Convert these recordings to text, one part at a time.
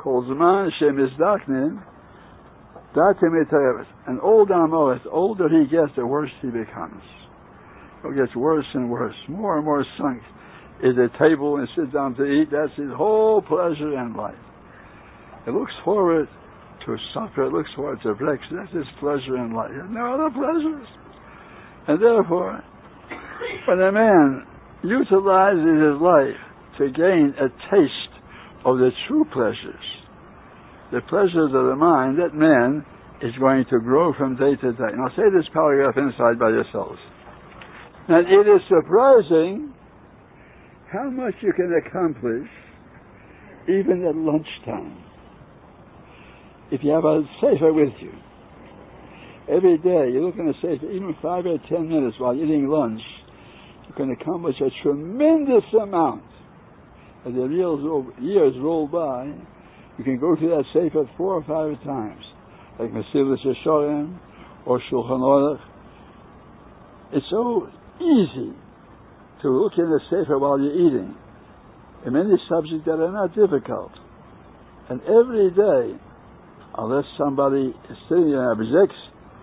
Kol Zman Shem Izdaknin Datem Etayeres. And older Amoris, older he gets, the worse he becomes. It gets worse and worse, more and more sunk is the table and sits down to eat. That's his whole pleasure in life. It looks forward to supper, it looks forward to breakfast. That's his pleasure in life. No other pleasures. And therefore, when a man utilizes his life to gain a taste of the true pleasures, the pleasures of the mind, that man is going to grow from day to day. And I'll say this paragraph inside by yourselves. And it is surprising how much you can accomplish even at lunchtime. If you have a Sefer with you, every day you're looking at a Sefer, even 5 or 10 minutes while eating lunch, you can accomplish a tremendous amount. As the years roll by, you can go through that Sefer 4 or 5 times, like Mesilas Yesharim or Shulchan Aruch. It's so easy to look in the Sefer while you're eating, and many subjects that are not difficult. And every day, unless somebody is sitting there and objects,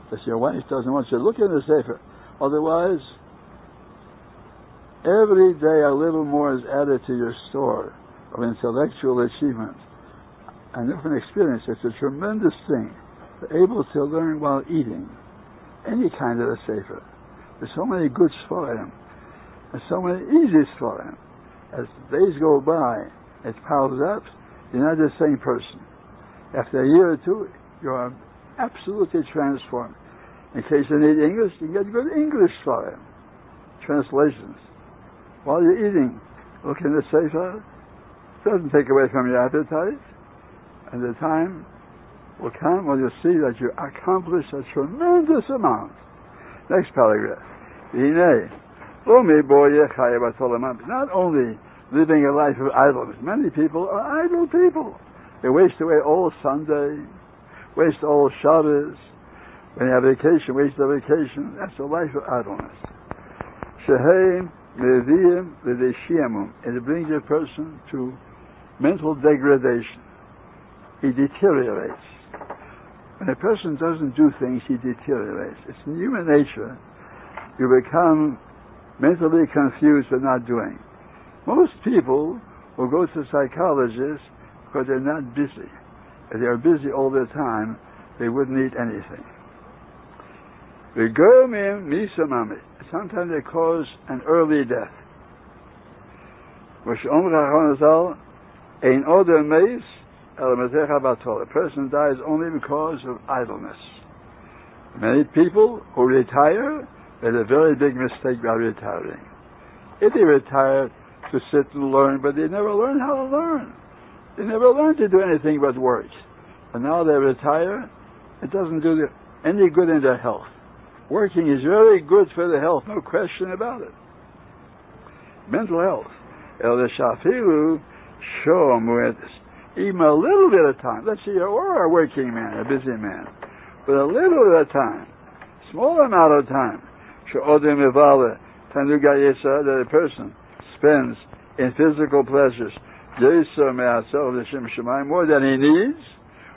that your wife doesn't want you to look in the Sefer, otherwise, every day a little more is added to your store of intellectual achievement. I know from experience, it's a tremendous thing. You're able to learn while eating, any kind of a Sefer. There's so many good Sforim, and so many easy Sforim. As days go by, it piles up, you're not the same person. After a year or two, you are absolutely transformed. In case you need English, you can get good English Sforim, translations. While you're eating, look in the Sefer. It doesn't take away from your appetite. And the time will come when you'll see that you accomplish a tremendous amount. Next paragraph. Not only living a life of idleness. Many people are idle people. They waste away all Sunday, waste all Shabbos. When you have vacation, waste the vacation. That's a life of idleness. Sheheim Meviim Ledeshiamum. And it brings a person to mental degradation. He deteriorates. When a person doesn't do things, he deteriorates. It's in human nature. You become mentally confused for not doing. Most people will go to psychologists because they're not busy. If they are busy all the time, they wouldn't eat anything. Sometimes they cause an early death. A person dies only because of idleness. Many people who retire made a very big mistake by retiring. If they retire to sit and learn, but they never learn how to learn. They never learn to do anything but work. And now they retire, it doesn't do them any good in their health. Working is very good for the health, no question about it. Mental health. Even a little bit of time. Let's say you are a working man, a busy man. But a little bit of time, small amount of time, that a person spends in physical pleasures, more than he needs.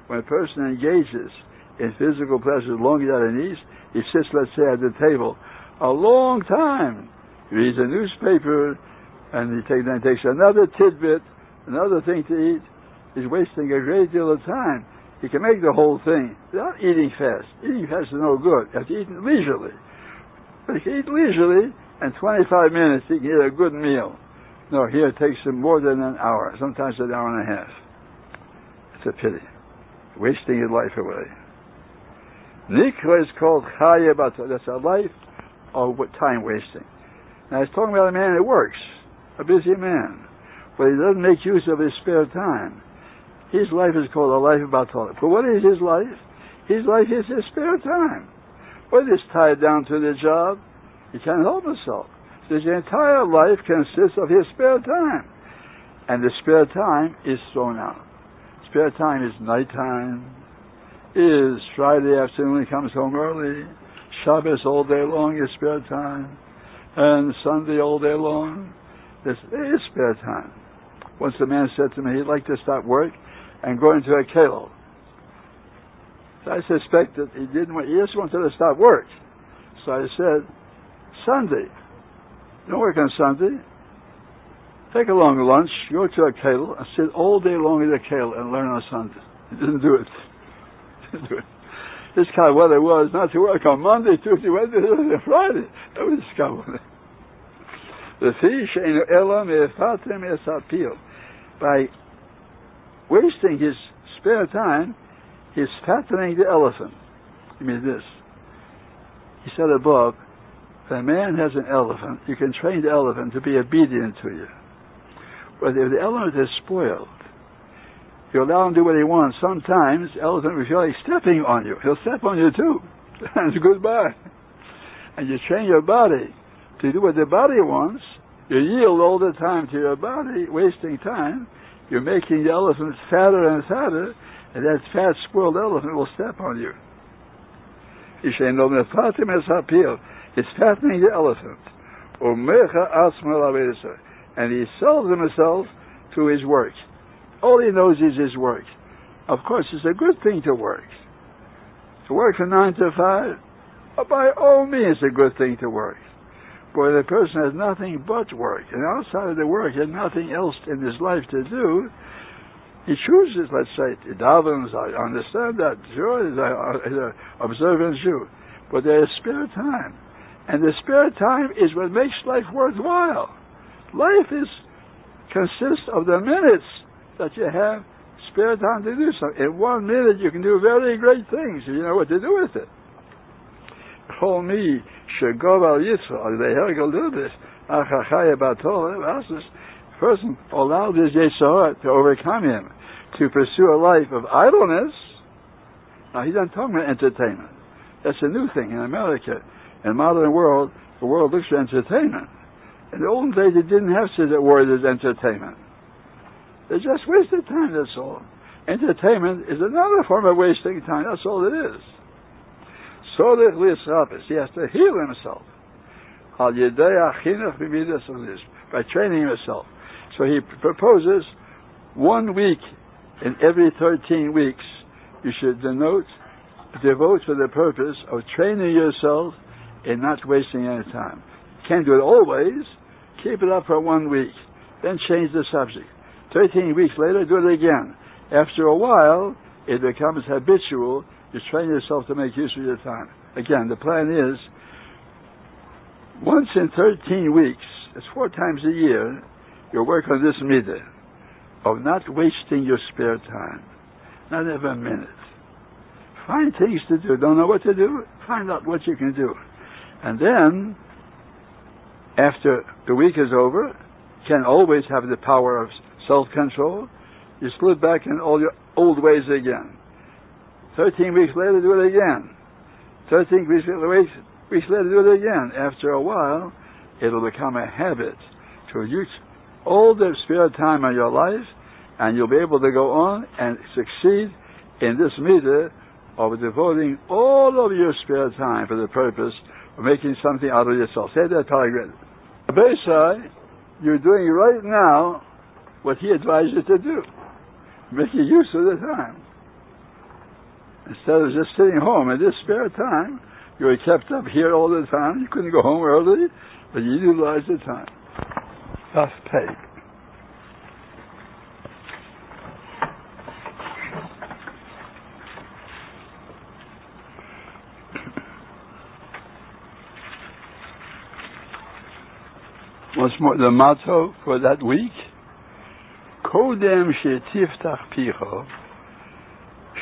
When a person engages in physical pleasures longer than he needs, he sits, let's say, at the table a long time. He reads a newspaper, and he takes another tidbit, another thing to eat. He's wasting a great deal of time. He can make the whole thing without eating fast. Eating fast is no good. You have to eat leisurely. But he can eat leisurely, and 25 minutes he can eat a good meal. No, here it takes him more than an hour, sometimes an hour and a half. It's a pity. Wasting his life away. Nikra is called Chaye Batole. That's a life of time wasting. Now, he's talking about a man who works, a busy man, but he doesn't make use of his spare time. His life is called a life of Batole. But what is his life? His life is his spare time. When he's tied down to the job, he can't help himself. So his entire life consists of his spare time. And the spare time is thrown out. Spare time is nighttime, is Friday afternoon, he comes home early, Shabbos all day long is spare time, and Sunday all day long. This is spare time. Once a man said to me he'd like to stop work and go into a kelo. So I suspect that he didn't want, he just wanted to stop work. So I said, Sunday, don't work on Sunday. Take a long lunch, go to a kale, and sit all day long in the kale and learn on Sunday. He didn't do it. This kind of weather was not to work on Monday, Tuesday, Wednesday, Thursday, Friday. That was this kind of weather. The fish ain't elam efatim esapil. By wasting his spare time, he's fattening the elephant. I mean this. He said above, if a man has an elephant, you can train the elephant to be obedient to you. But if the elephant is spoiled, you allow him to do what he wants. Sometimes the elephant will feel like stepping on you. He'll step on you too. And goodbye. And you train your body to do what the body wants. You yield all the time to your body, wasting time. You're making the elephant fatter and fatter, and that fat, spoiled elephant will step on you. He's fattening the elephant. And he sells himself to his work. All he knows is his work. Of course, it's a good thing to work. To work from 9 to 5, by all means, it's a good thing to work. But the person has nothing but work, and outside of the work, he has nothing else in his life to do. He chooses, let's say, davens. I understand that. Jew is an observant Jew, but there is spare time, and the spare time is what makes life worthwhile. Life consists of the minutes that you have spare time to do something. In 1 minute, you can do very great things if you know what to do with it. Call me Shegov al Yisrael. The Hegel do this. Chaye Batole. Person allows his Yisrael to overcome him, to pursue a life of idleness. Now, he's not talking about entertainment. That's a new thing in America. In the modern world, the world looks for entertainment. In the old days, they didn't have such a word as entertainment. They just wasted time, that's all. Entertainment is another form of wasting time, that's all it is. So that he has to heal himself by training himself. So he proposes 1 week in every 13 weeks you should devote for the purpose of training yourself and not wasting any time. Can't do it always. Keep it up for 1 week. Then change the subject. 13 weeks later, do it again. After a while, it becomes habitual. You train yourself to make use of your time. Again, the plan is, once in 13 weeks, it's 4 times a year, you'll work on this midah of not wasting your spare time. Not every minute. Find things to do. Don't know what to do? Find out what you can do. And then, after the week is over, you can always have the power of self-control. You slip back in all your old ways again. 13 weeks later, do it again. 13 weeks later, do it again. After a while, it'll become a habit to use all the spare time in your life, and you'll be able to go on and succeed in this mitzvah of devoting all of your spare time for the purpose of making something out of yourself. Say that target. Basically, you're doing right now what he advised you to do, making use of the time. Instead of just sitting home in this spare time, you were kept up here all the time. You couldn't go home early, but you utilized the time. That's paid. Once more, the motto for that week: Kodem she'tiftach picho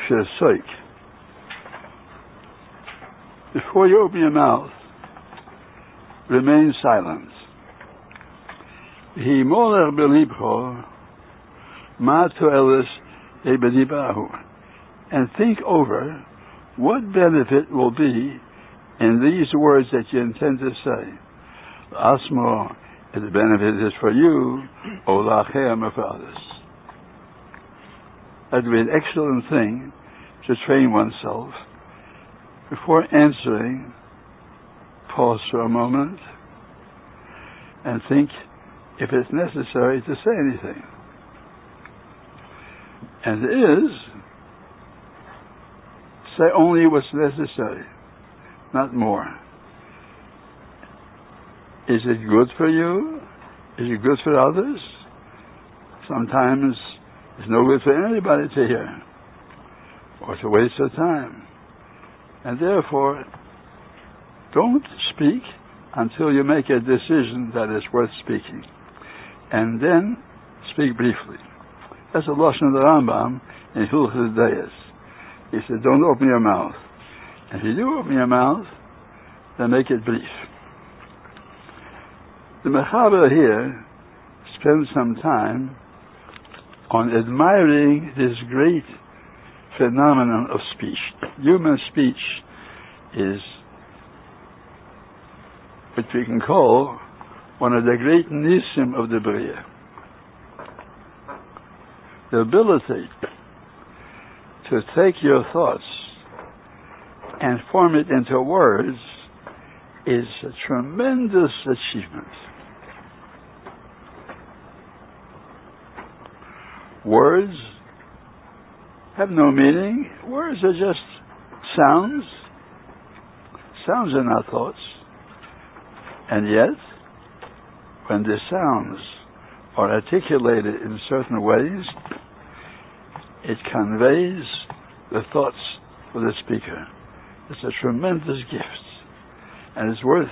she'soik. Before you open your mouth, remain silent. And think over what benefit will be in these words that you intend to say. Asmo, if the benefit is for you, or lachem for others. That would be an excellent thing to train oneself. Before answering, pause for a moment and think if it's necessary to say anything. and is, say only what's necessary, not more. Is it good for you? Is it good for others? Sometimes it's no good for anybody to hear, or it's a waste of time. And therefore, don't speak until you make a decision that is worth speaking. And then speak briefly. That's a Loshon of the Rambam in Hilchot De'as. He said, don't open your mouth. If you do open your mouth, then make it brief. The Mechaber here spends some time on admiring this great phenomenon of speech. Human speech is what we can call one of the great nisim of the Bria. The ability to take your thoughts and form it into words is a tremendous achievement. Words have no meaning. Words are just sounds. Sounds are not thoughts. And yet, when the sounds are articulated in certain ways, it conveys the thoughts of the speaker. It's a tremendous gift, and it's worth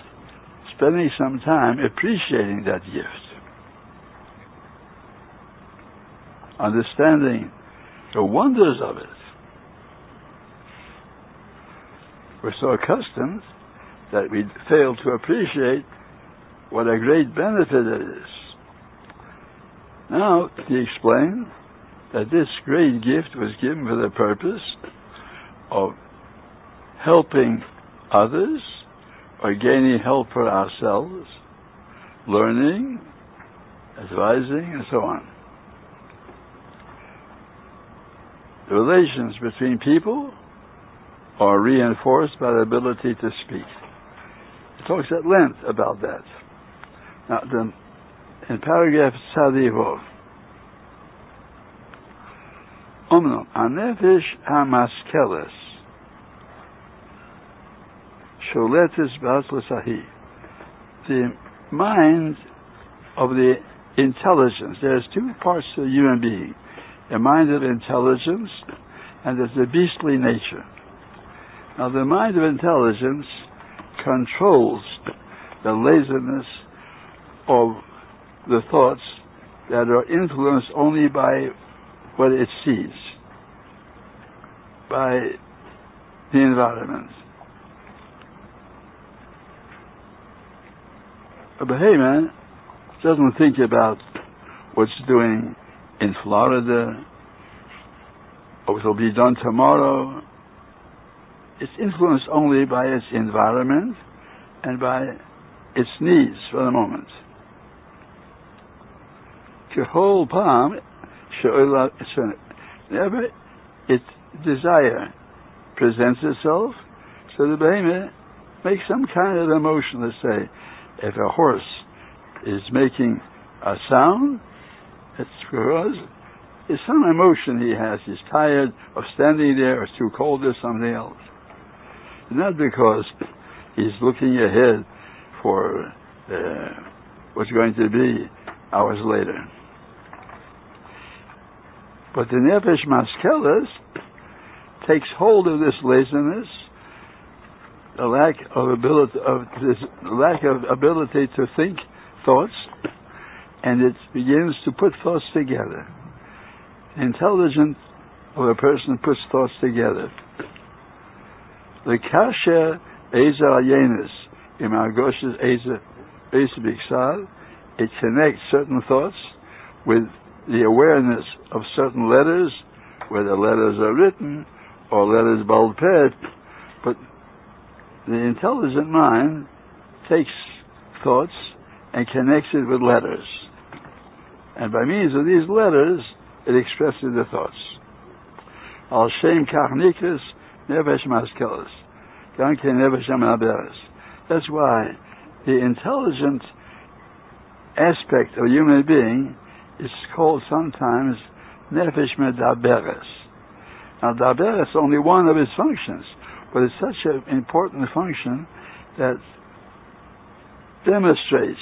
spending some time appreciating that gift, understanding the wonders of it. We're so accustomed that we fail to appreciate what a great benefit it is. Now, he explained that this great gift was given for the purpose of helping others or gaining help for ourselves, learning, advising, and so on. The relations between people are reinforced by the ability to speak. It talks at length about that. Now, in paragraph Tzadivov, Omnum, HaNefesh HaMaskilus, Sholetis Batlusahi. The mind of the intelligence. There's two parts to the human being. The mind of intelligence, and there's the beastly nature. Now, the mind of intelligence controls the laziness of the thoughts that are influenced only by what it sees, by the environment. A behemoth doesn't think about what's doing in Florida or what will be done tomorrow. It's influenced only by its environment and by its needs for the moment. Kehol Palm, whenever its desire presents itself, so the behemoth makes some kind of emotion. Let's say, if a horse is making a sound, it's because it's some emotion he has. He's tired of standing there, or it's too cold, or something else. Not because he's looking ahead for what's going to be hours later. But the Nefesh Maskilus takes hold of this laziness, the lack of ability to think thoughts, and it begins to put thoughts together. The intelligence of a person puts thoughts together. The kasher ezar yenis imargoshes ezar b'ixal. It connects certain thoughts with the awareness of certain letters, whether letters are written or letters bal peh, but the intelligent mind takes thoughts and connects it with letters, and by means of these letters it expresses the thoughts. Al shem kachnikus nefesh maskilus, ganke nefesh ma'aberes. That's why the intelligent aspect of a human being is called sometimes Nefesh Ma'aberes. Now, Ma'aberes is only one of his functions, but it's such an important function that demonstrates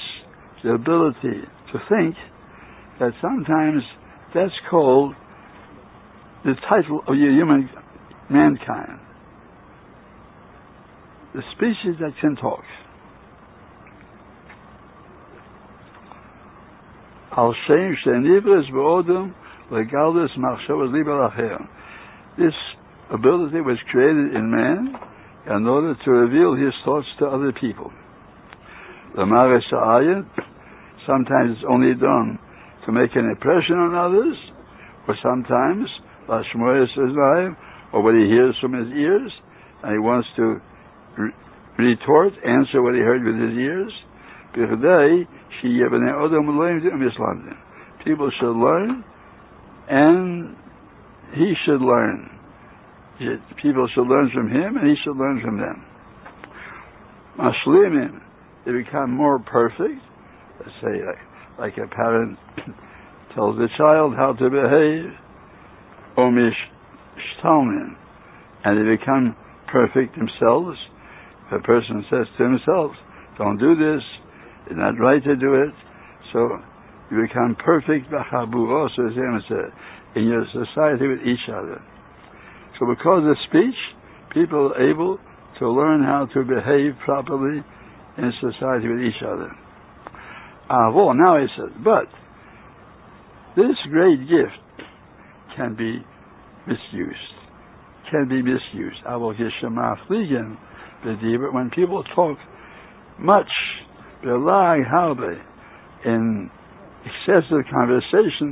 the ability to think that sometimes that's called the title of your human mankind. The species that can talk. This ability was created in man in order to reveal his thoughts to other people. Sometimes it's only done to make an impression on others, or sometimes, or what he hears from his ears, and he wants to retort, answer what he heard with his ears. People should learn, and he should learn. People should learn from him, and he should learn from them. Mashlimim, they become more perfect. Let's say, like a parent tells the child how to behave, and they become perfect themselves. If a person says to himself, don't do this, it's not right to do it, so you become perfect in your society with each other. So because of speech, people are able to learn how to behave properly in society with each other. Well, now he says, but this great gift can be misused. When people talk much, in excessive conversation,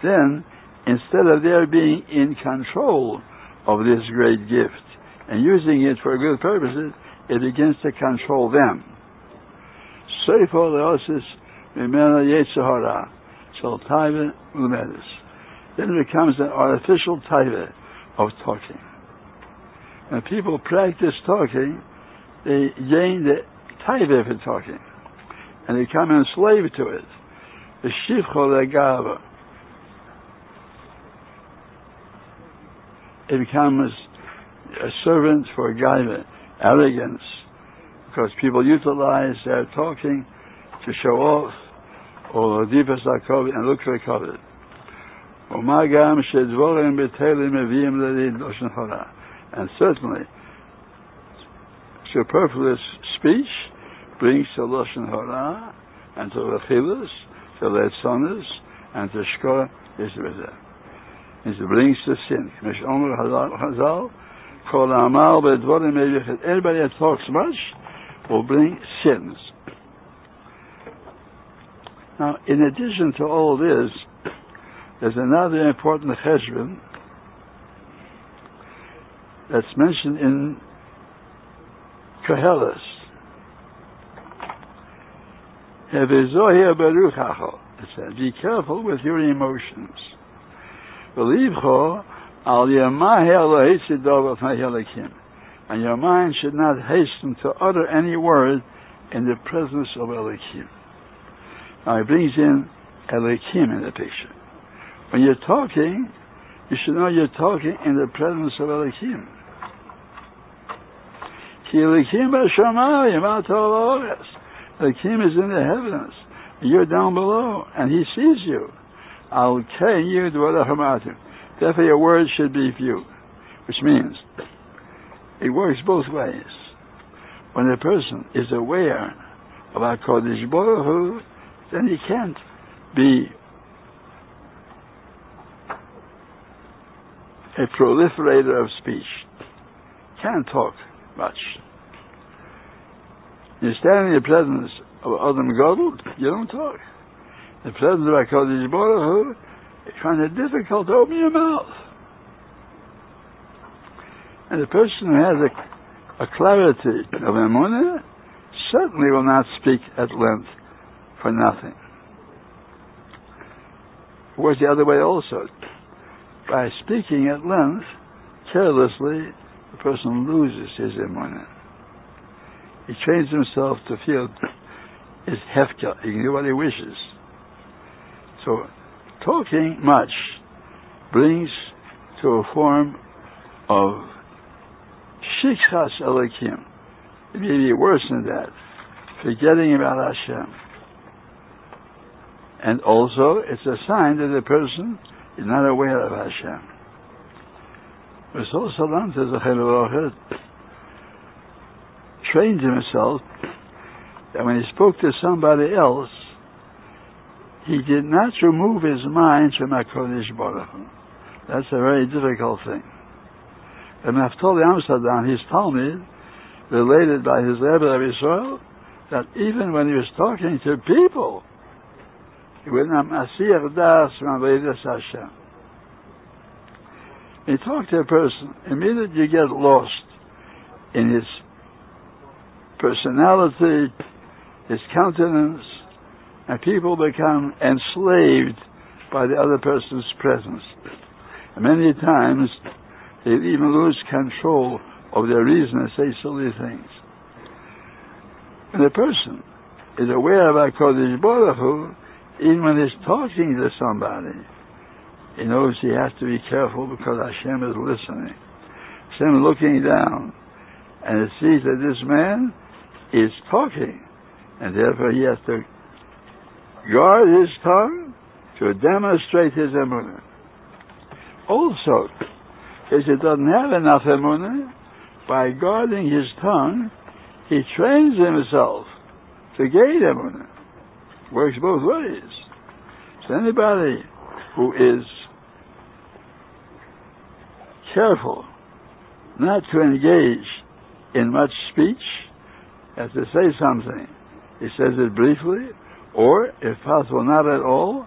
then instead of their being in control of this great gift and using it for good purposes, it begins to control them. Then it becomes an artificial taiva of talking. When people practice talking, they gain the taiva for talking, and they become enslaved to it. The shivcho legava. It becomes a servant for gaiva, arrogance, because people utilize their talking to show off, or divas zakov and look for covet. And certainly, superfluous speech brings to Loshon Hora, and to Rechilus, to Leitsonus, and to Shkora, it brings to sin. Anybody that talks much will bring sins. Now, in addition to all this, there's another important cheshbon that's mentioned in Kohelis. It says, be careful with your emotions. And your mind should not hasten to utter any word in the presence of Elohim. Now, it brings in Elohim in the picture. When you're talking, you should know you're talking in the presence of Elohim. Elohim is in the heavens. You're down below, and he sees you. Therefore, your words should be few, which means it works both ways. When a person is aware of HaKadosh Baruch Hu, then he can't be a proliferator of speech, can't talk much. You stand in the presence of Adam Godel, you don't talk. In the presence of HaKadosh Baruch Hu, you find it difficult to open your mouth. And the person who has a clarity of Emuna certainly will not speak at length for nothing. It works the other way also. By speaking at length, carelessly, the person loses his emuna. He trains himself to feel his hefka. He can do what he wishes. So, talking much brings to a form of shikhas Elohim. It may be worse than that, forgetting about Hashem. And also, it's a sign that the person is not aware of Hashem. Rasul Salam says, trained himself that when he spoke to somebody else, he did not remove his mind from HaKadosh Baruch Hu. That's a very difficult thing. And Naftali Amsterdam, his Talmud, related by his Rebbe of Israel, that even when he was talking to people, he would not masir das from Aveiros Hashem. You talk to a person, immediately you get lost in his personality, his countenance, and people become enslaved by the other person's presence. And many times, they even lose control of their reason and say silly things. And the person is aware of HaKadosh Baruch Hu, even when he's talking to somebody. He knows he has to be careful because Hashem is listening. Hashem is looking down and it sees that this man is talking, and therefore he has to guard his tongue to demonstrate his Emuna. Also, if he doesn't have enough Emuna, by guarding his tongue, he trains himself to gain Emuna. Works both ways. So anybody who is careful not to engage in much speech, as to say something, he says it briefly, or if possible not at all,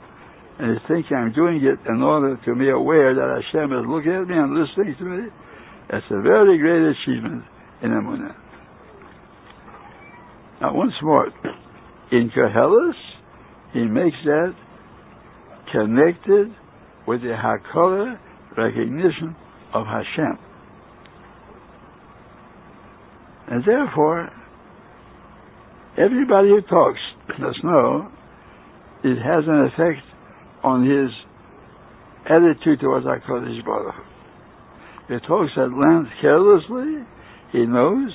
and he's thinking I'm doing it in order to be aware that Hashem is looking at me and listening to me, that's a very great achievement in Emuna. Now once more, in Kohelis, he makes that connected with the Hakora, recognition of Hashem. And therefore, everybody who talks must know it has an effect on his attitude towards HaKadosh Baruch Hu. If he talks at length carelessly, he knows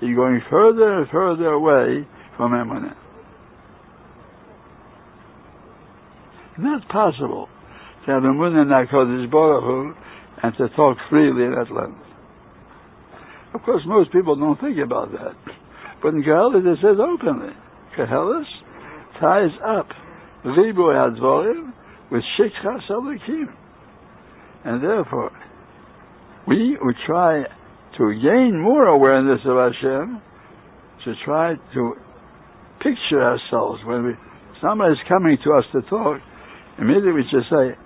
he's going further and further away from Emunah. Not possible to have Emuna in HaKadosh Baruch Hu and to talk freely in that length. Of course, most people don't think about that. But in Kohelis, it says openly. Kohelis ties up Ribu Hadvorim with Shikha Salakim. And therefore, we who try to gain more awareness of Hashem should try to picture ourselves when somebody is coming to us to talk. Immediately we just say,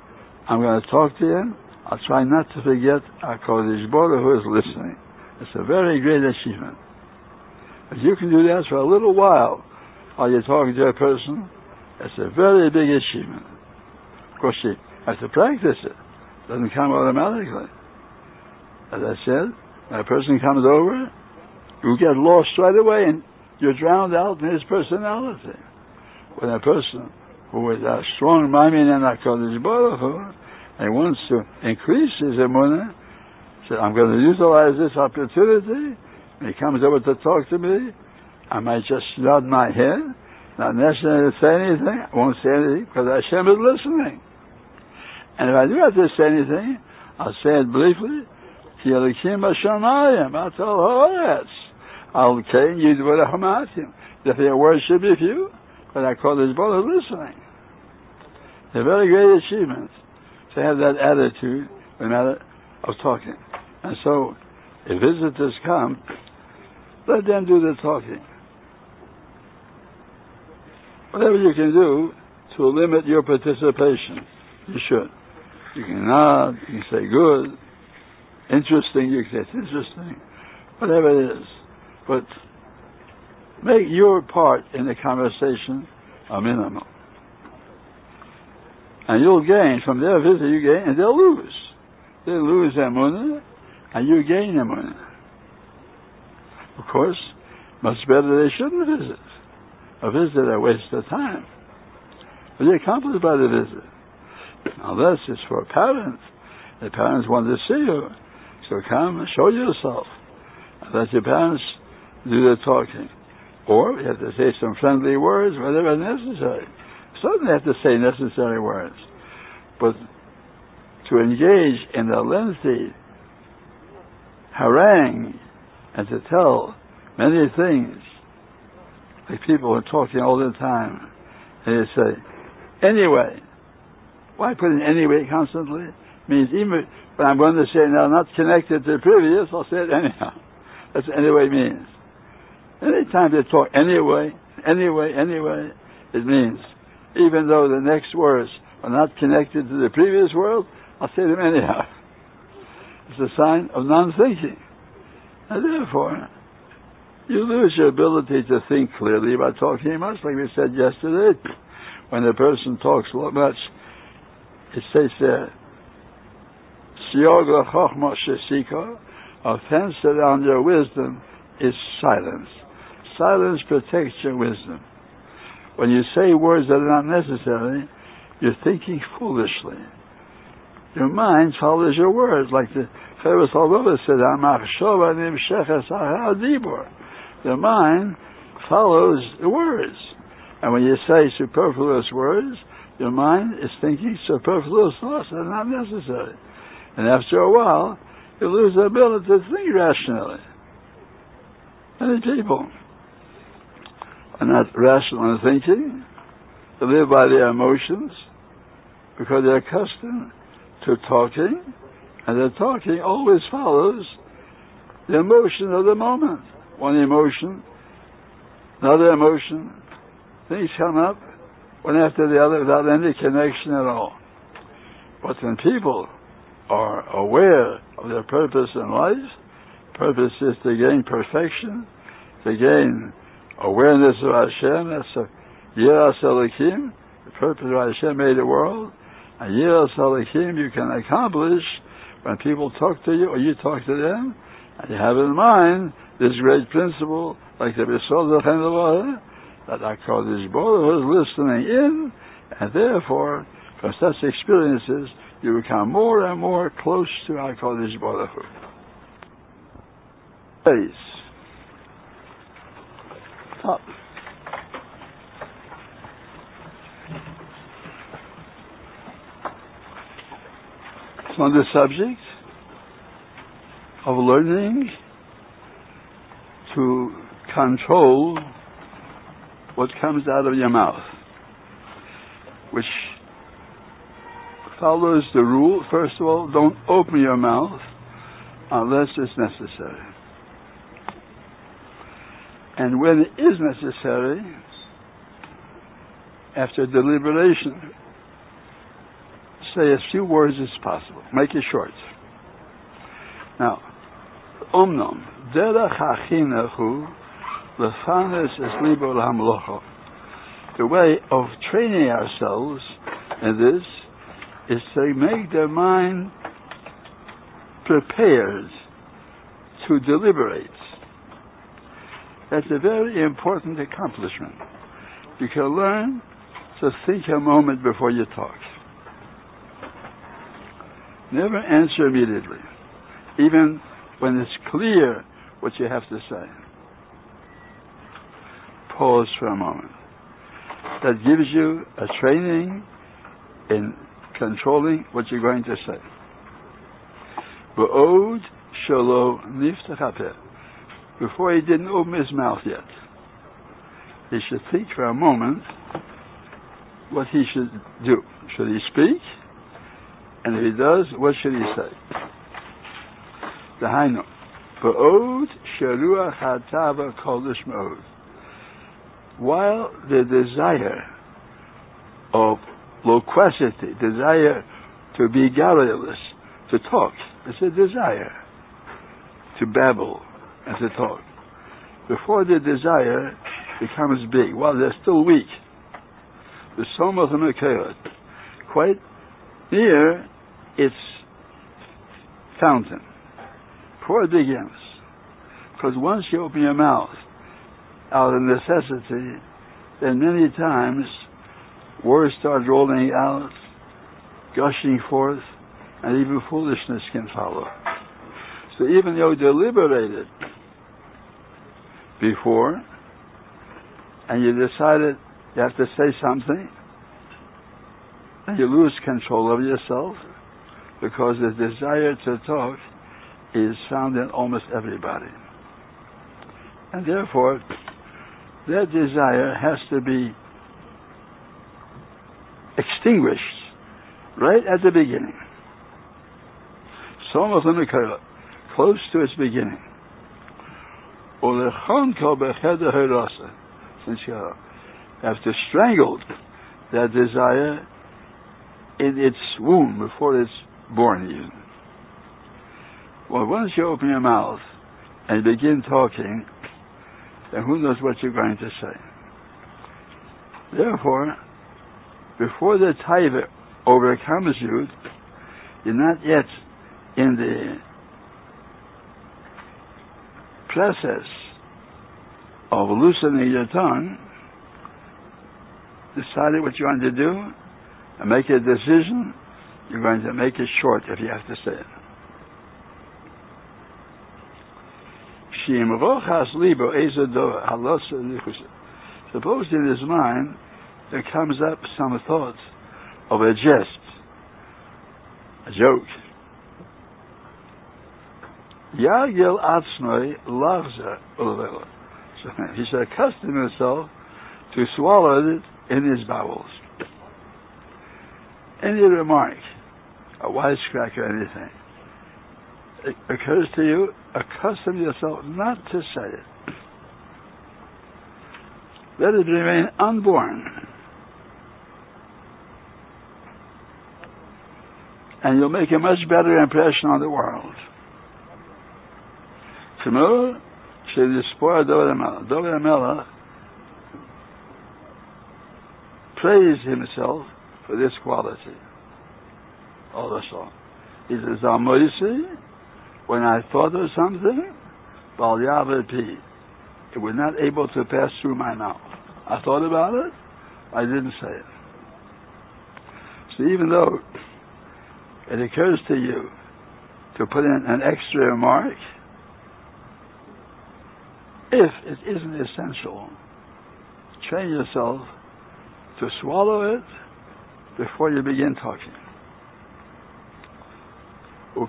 I'm going to talk to you. I'll try not to forget HaKadosh Baruch Hu who is listening. It's a very great achievement. If you can do that for a little while you're talking to a person, it's a very big achievement. Of course, you have to practice it. It doesn't come automatically. As I said, when a person comes over, you get lost right away and you're drowned out in his personality. When a person who is a strong Maimon and HaKadosh Baruch Hu, and wants to increase his Emunah, said, I'm going to utilize this opportunity, and he comes over to talk to me, I might just nod my head, not necessarily say anything, I won't say anything, because Hashem is listening. And if I do have to say anything, I'll say it briefly, if your word should be few, but HaKadosh Baruch Hu listening. They're very great achievements to have that attitude, no matter of talking. And so, if visitors come, let them do the talking. Whatever you can do to limit your participation, you should. You can nod, you can say good, interesting, you can say it's interesting, whatever it is. But make your part in the conversation a minimal. And you'll gain, from their visit you gain, and they'll lose. They lose Emunah, and you gain Emunah. Of course, much better they shouldn't visit. A visit a waste of time. But they're accomplished by the visit. Unless it's for parents The parents want to see you, so come and show yourself. Let your parents do the talking. Or you have to say some friendly words, whatever necessary. Certainly have to say necessary words. But to engage in a lengthy harangue and to tell many things, like people are talking all the time, and you say, anyway. Why put in anyway constantly? Means even when I'm going to say now not connected to the previous, I'll say it anyhow. That's what anyway means. Anytime they talk anyway, it means even though the next words are not connected to the previous world, I'll say them anyhow. It's a sign of non-thinking. And therefore, you lose your ability to think clearly by talking much, like we said yesterday. When a person talks much, it says there, Siog l'chochma shesiko, a fence around your wisdom is silence. Silence protects your wisdom. When you say words that are not necessary, you're thinking foolishly. Your mind follows your words, like the Chavis Al-Baba said, Amachshova nimshechas achar dibur. The mind follows the words. And when you say superfluous words, your mind is thinking superfluous thoughts that are not necessary. And after a while, you lose the ability to think rationally. Many people are not rational in thinking. They live by their emotions because they're accustomed to talking, and the talking always follows the emotion of the moment. One emotion, another emotion, things come up one after the other without any connection at all. But when people are aware of their purpose in life, purpose is to gain perfection, to gain awareness of Hashem, that's Yiras Elohim, the purpose of Hashem made the world, and Yiras Elohim you can accomplish when people talk to you or you talk to them, and you have in mind this great principle, like the Besod Lechem that HaKadosh Baruch Hu is listening in, and therefore, from such experiences, you become more and more close to HaKadosh Baruch Hu. Place. Top. It's on the subject of learning to control what comes out of your mouth, which follows the rule. First of all, don't open your mouth unless it's necessary. And when it is necessary, after deliberation, say as few words as possible. Make it short. Now, Omnom, Derech HaChinuchu Lefanes es libo l'hamlocho. The way of training ourselves in this is to make the mind prepared to deliberate. That's a very important accomplishment. You can learn to think a moment before you talk. Never answer immediately, even when it's clear what you have to say. Pause for a moment. That gives you a training in controlling what you're going to say. B'od shelo niftach hapeh. Before he didn't open his mouth yet, he should think for a moment what he should do. Should he speak? And if he does, what should he say? Dahainu. B'od sheruach hatava kodesh me'od. While the desire of loquacity, desire to be garrulous, to talk, it's a desire to babble and to talk. Before the desire becomes big, while they're still weak, the Soma Chamekeot, quite near its fountain, before it begins. Because once you open your mouth out of necessity, then many times words start rolling out, gushing forth, and even foolishness can follow. So even though deliberated before, and you decided you have to say something, you lose control of yourself, because the desire to talk is found in almost everybody. And therefore, that desire has to be extinguished right at the beginning. Some of them occur close to its beginning. Since you have to strangle that desire in its womb before it's born even. Well, once you open your mouth and begin talking, then who knows what you're going to say. Therefore, before the taiva overcomes you, you're not yet in the process of loosening your tongue, deciding what you want to do, and make a decision. You're going to make it short if you have to say it. Suppose in his mind there comes up some thought of a jest, a joke. So he should accustom himself to swallow it in his bowels. Any remark, a wisecrack or anything, it occurs to you, accustom yourself not to say it. Let it remain unborn. And you'll make a much better impression on the world. Tomorrow, she despoiled Dover Melech praised himself for this quality. Also, he says, when I thought of something, it was not able to pass through my mouth. I thought about it, I didn't say it. So even though it occurs to you to put in an extra remark, if it isn't essential, train yourself to swallow it before you begin talking. Put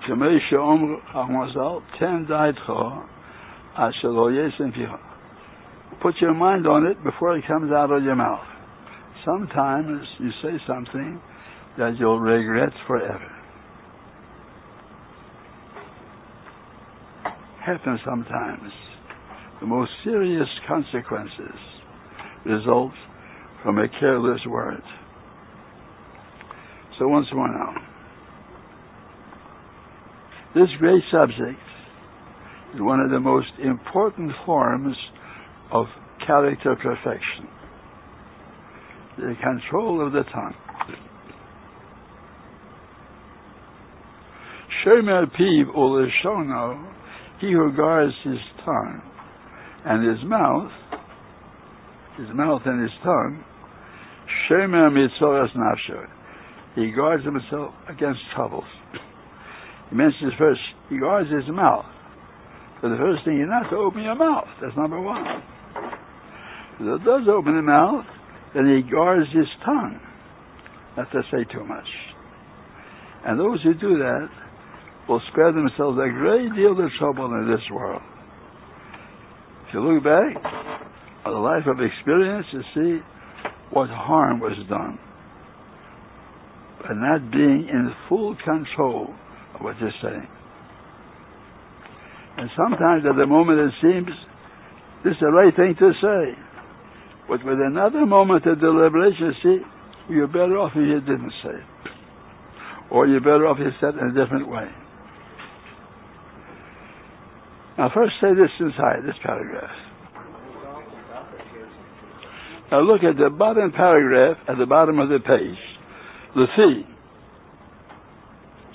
your mind on it before it comes out of your mouth. Sometimes you say something that you'll regret forever. Happens sometimes. The most serious consequences result from a careless word. So once more now, this great subject is one of the most important forms of character perfection, the control of the tongue. Shomer Piv Uleshono, he who guards his tongue and his mouth and his tongue, Shomer Mitzoras Nafsho, he guards himself against troubles. He mentions first, he guards his mouth. So the first thing, you're not to open your mouth. That's number one. If it does open the mouth, then he guards his tongue, not to say too much. And those who do that will spare themselves a great deal of trouble in this world. If you look back at the life of experience, you see what harm was done. And not being in full control of what you're saying. And sometimes at the moment it seems this is the right thing to say. But with another moment of deliberation, you see, you're better off if you didn't say it. Or you're better off if you said it in a different way. Now first say this inside, this paragraph. Now look at the bottom paragraph at the bottom of the page. Lefi.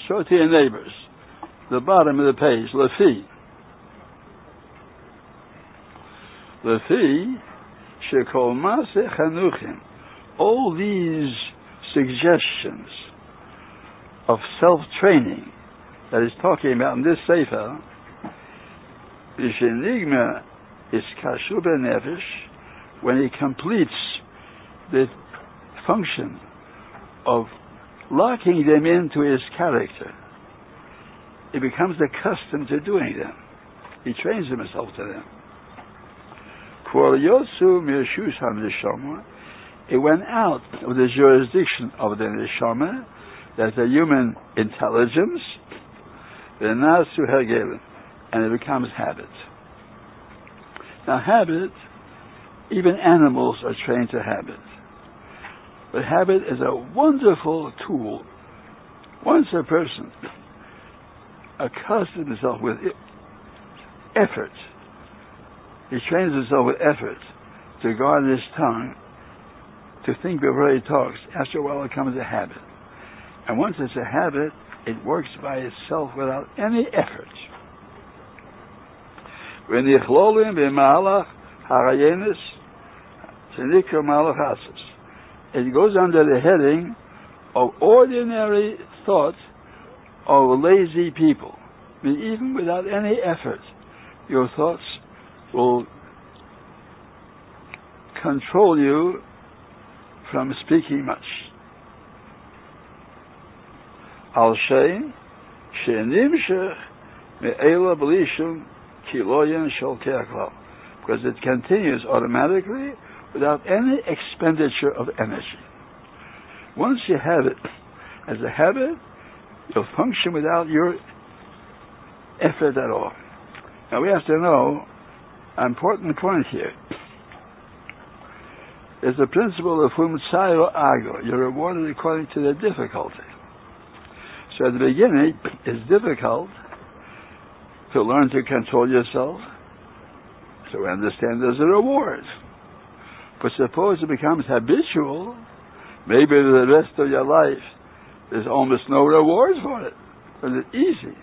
Show it to your neighbors. The bottom of the page. Lefi. Lefi shekol maseh chanuchim. All these suggestions of self-training that is talking about in this Sefer, Vishenigma is Kashub HaNefesh, when he completes the function of locking them into his character, he becomes accustomed to doing them. He trains himself to them. It went out of the jurisdiction of the Nishoma, that's the human intelligence, and it becomes habit. Now habit, even animals are trained to habit. But habit is a wonderful tool. Once a person accustoms himself with effort, he trains himself with effort to guard his tongue, to think before he talks. After a while it becomes a habit. And once it's a habit, it works by itself without any effort. When the chlolim b'malach harayenis tzenikur malach hatzis, it goes under the heading of ordinary thought of lazy people. I mean, even without any effort, your thoughts will control you from speaking much. Al shein she'nimshech me'ela b'li shum kiloyen sholkei haklal, because it continues automatically without any expenditure of energy. Once you have it as a habit, you'll function without your effort at all. Now we have to know an important point here. There's the principle of Humtsayo Ago. You're rewarded according to the difficulty. So at the beginning, it's difficult to learn to control yourself, to understand there's a reward. But suppose it becomes habitual, maybe the rest of your life there's almost no reward for it, but it's easy.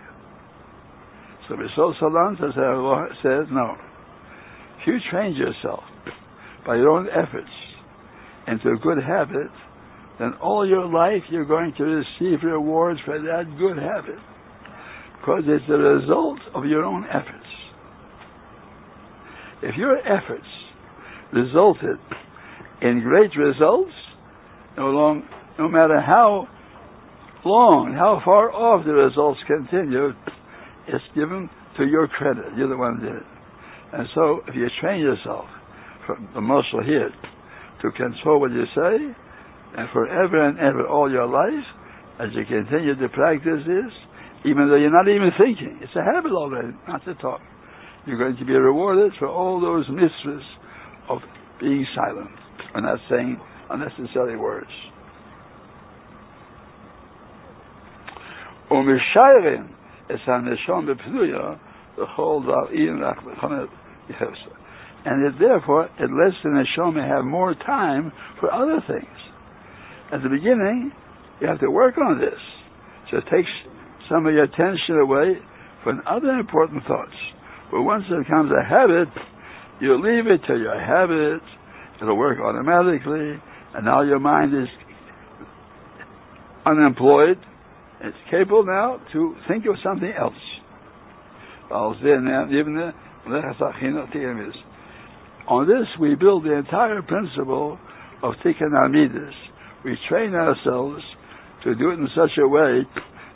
So Mitzvah Salam says, no. If you train yourself by your own efforts into a good habit, then all your life you're going to receive rewards for that good habit, because it's the result of your own efforts. If your efforts resulted in great results, no matter how long, how far off the results continue, it's given to your credit. You're the one who did it. And so if you train yourself from the muscle here to control what you say, and forever and ever, all your life, as you continue to practice this, even though you're not even thinking, it's a habit already not to talk, you're going to be rewarded for all those mitzvahs of being silent and not saying unnecessary words. And it, therefore, it lets the neshama have more time for other things. At the beginning, you have to work on this. So it takes some of your attention away from other important thoughts. But once it becomes a habit, you leave it to your habit, it'll work automatically, and now your mind is unemployed. It's capable now to think of something else. On this, we build the entire principle of Tikkun Hamidus. We train ourselves to do it in such a way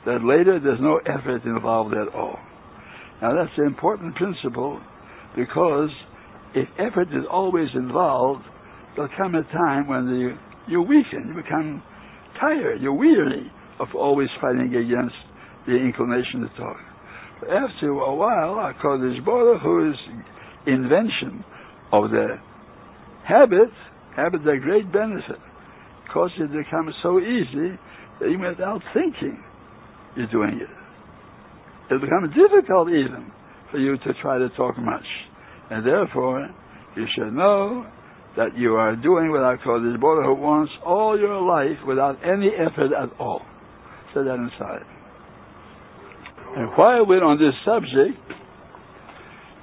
that later there's no effort involved at all. Now that's an important principle, because if effort is always involved, there'll come a time when you weaken, you become tired, you're weary of always fighting against the inclination to talk. But after a while, our HaKadosh Baruch Hu's invention of the habit is a great benefit, because it becomes so easy that even without thinking, you're doing it. It becomes difficult even for you to try to talk much. And therefore, you should know that you are doing what our HaKadosh Baruch Hu wants all your life without any effort at all. Set that aside. And while we're on this subject,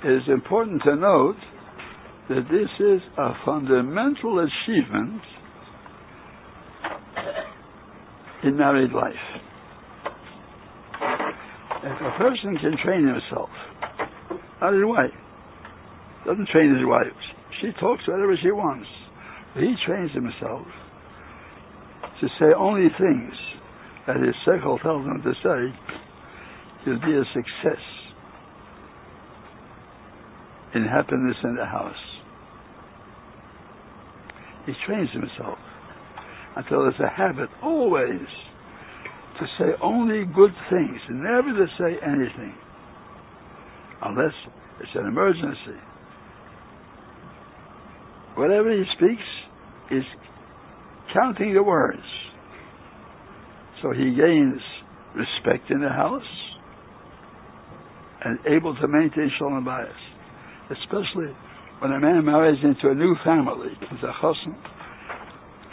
it is important to note that this is a fundamental achievement in married life. If a person can train himself, not his wife. Doesn't train his wife. She talks whatever she wants. But he trains himself to say only things that his circle tells him to say. He'll be a success in happiness in the house. He trains himself until it's a habit always to say only good things, never to say anything, unless it's an emergency. Whatever he speaks is counting the words. So he gains respect in the house and able to maintain shalom bayis. Especially when a man marries into a new family,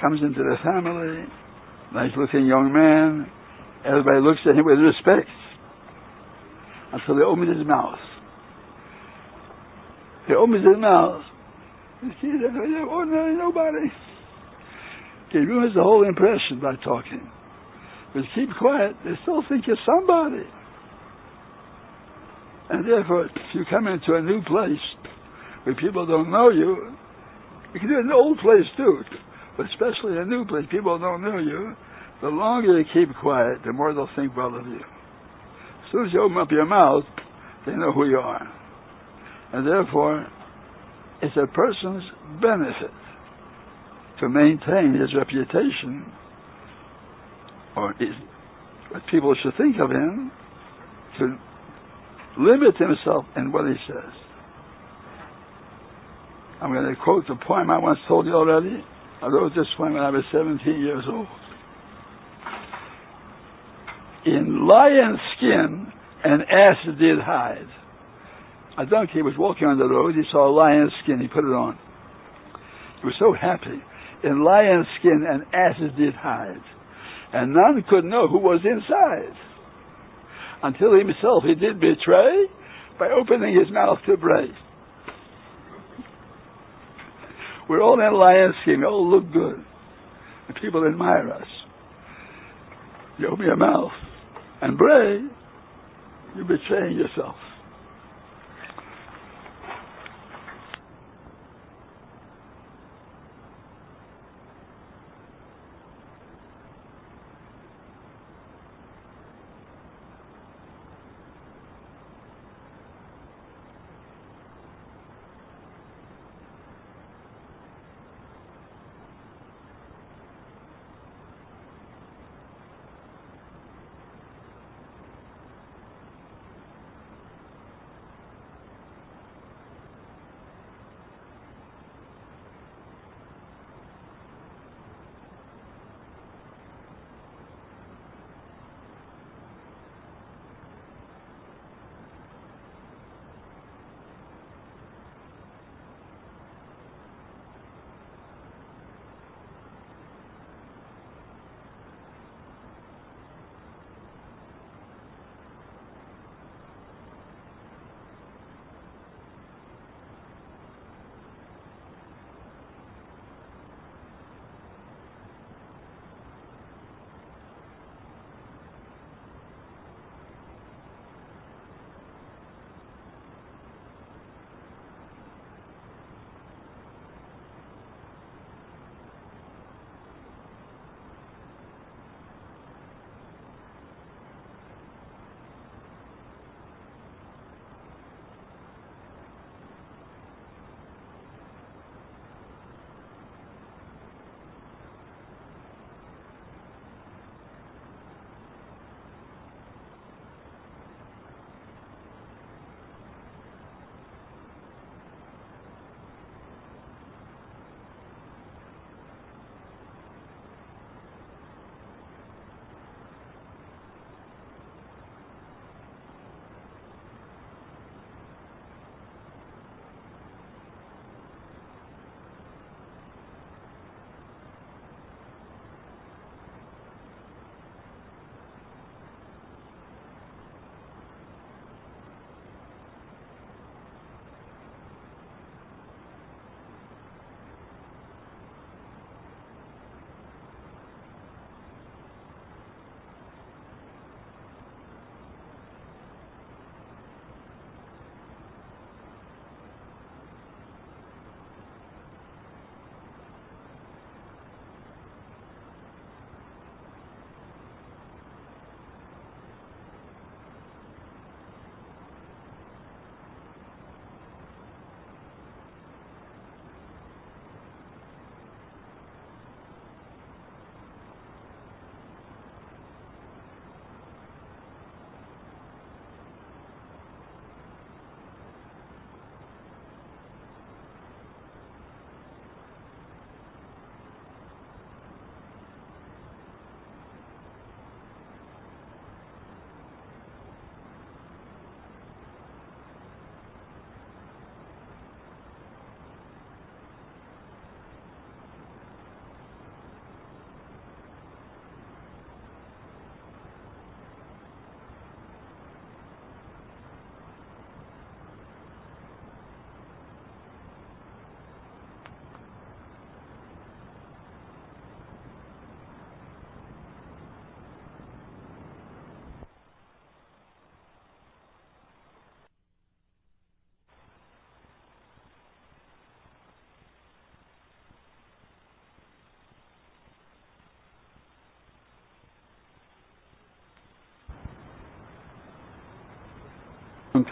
comes into the family, nice-looking young man, everybody looks at him with respect until he opens his mouth. He opens his mouth, you see, they're ordinary nobody. He ruins the whole impression by talking. But keep quiet, they still think you're somebody. And therefore, if you come into a new place where people don't know you, you can do it in an old place too, but especially a new place, people don't know you, the longer you keep quiet, the more they'll think well of you. As soon as you open up your mouth, they know who you are. And therefore, it's a person's benefit to maintain his reputation, or what people should think of him, to limit himself in what he says. I'm going to quote the poem I once told you already. I wrote this poem when I was 17 years old. In lion's skin, an ass did hide. A donkey was walking on the road. He saw a lion's skin. He put it on. He was so happy. In lion's skin, an ass did hide. And none could know who was inside. Until himself he did betray by opening his mouth to bray. We're all in lion's skin. We all look good. And people admire us. You open your mouth and bray, you're betraying yourself.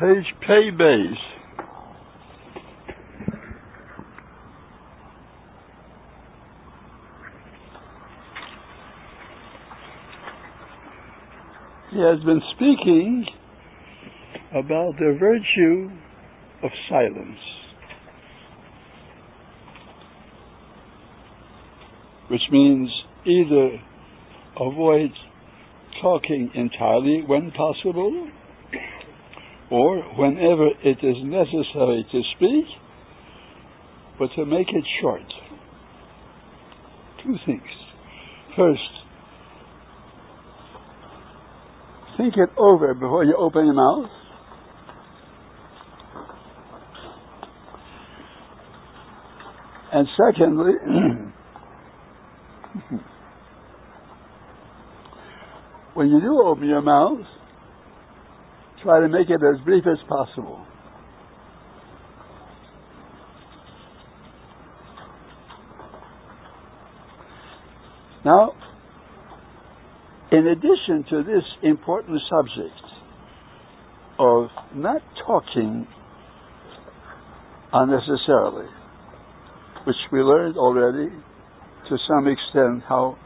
page pay base. He has been speaking about the virtue of silence, which means either avoid talking entirely when possible, or whenever it is necessary to speak, but to make it short. Two things. First, think it over before you open your mouth. And secondly, when you do open your mouth, try to make it as brief as possible. Now, in addition to this important subject of not talking unnecessarily, which we learned already to some extent how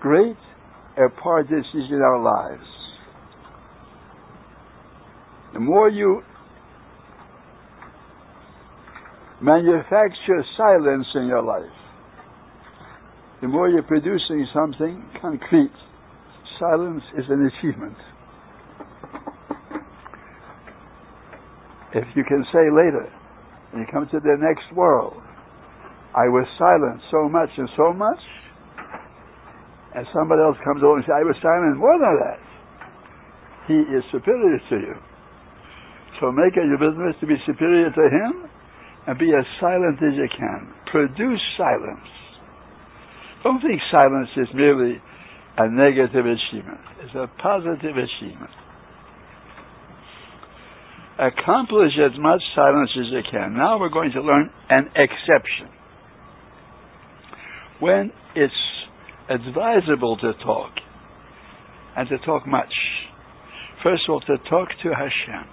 great a part this is in our lives. The more you manufacture silence in your life, the more you're producing something concrete. Silence is an achievement. If you can say later, when you come to the next world, I was silent so much, and somebody else comes along and says, I was silent more than that. He is superior to you. So make it your business to be superior to him and be as silent as you can. Produce silence. Don't think silence is merely a negative achievement. It's a positive achievement. Accomplish as much silence as you can. Now we're going to learn an exception. When it's advisable to talk, and to talk much. First of all, to talk to Hashem.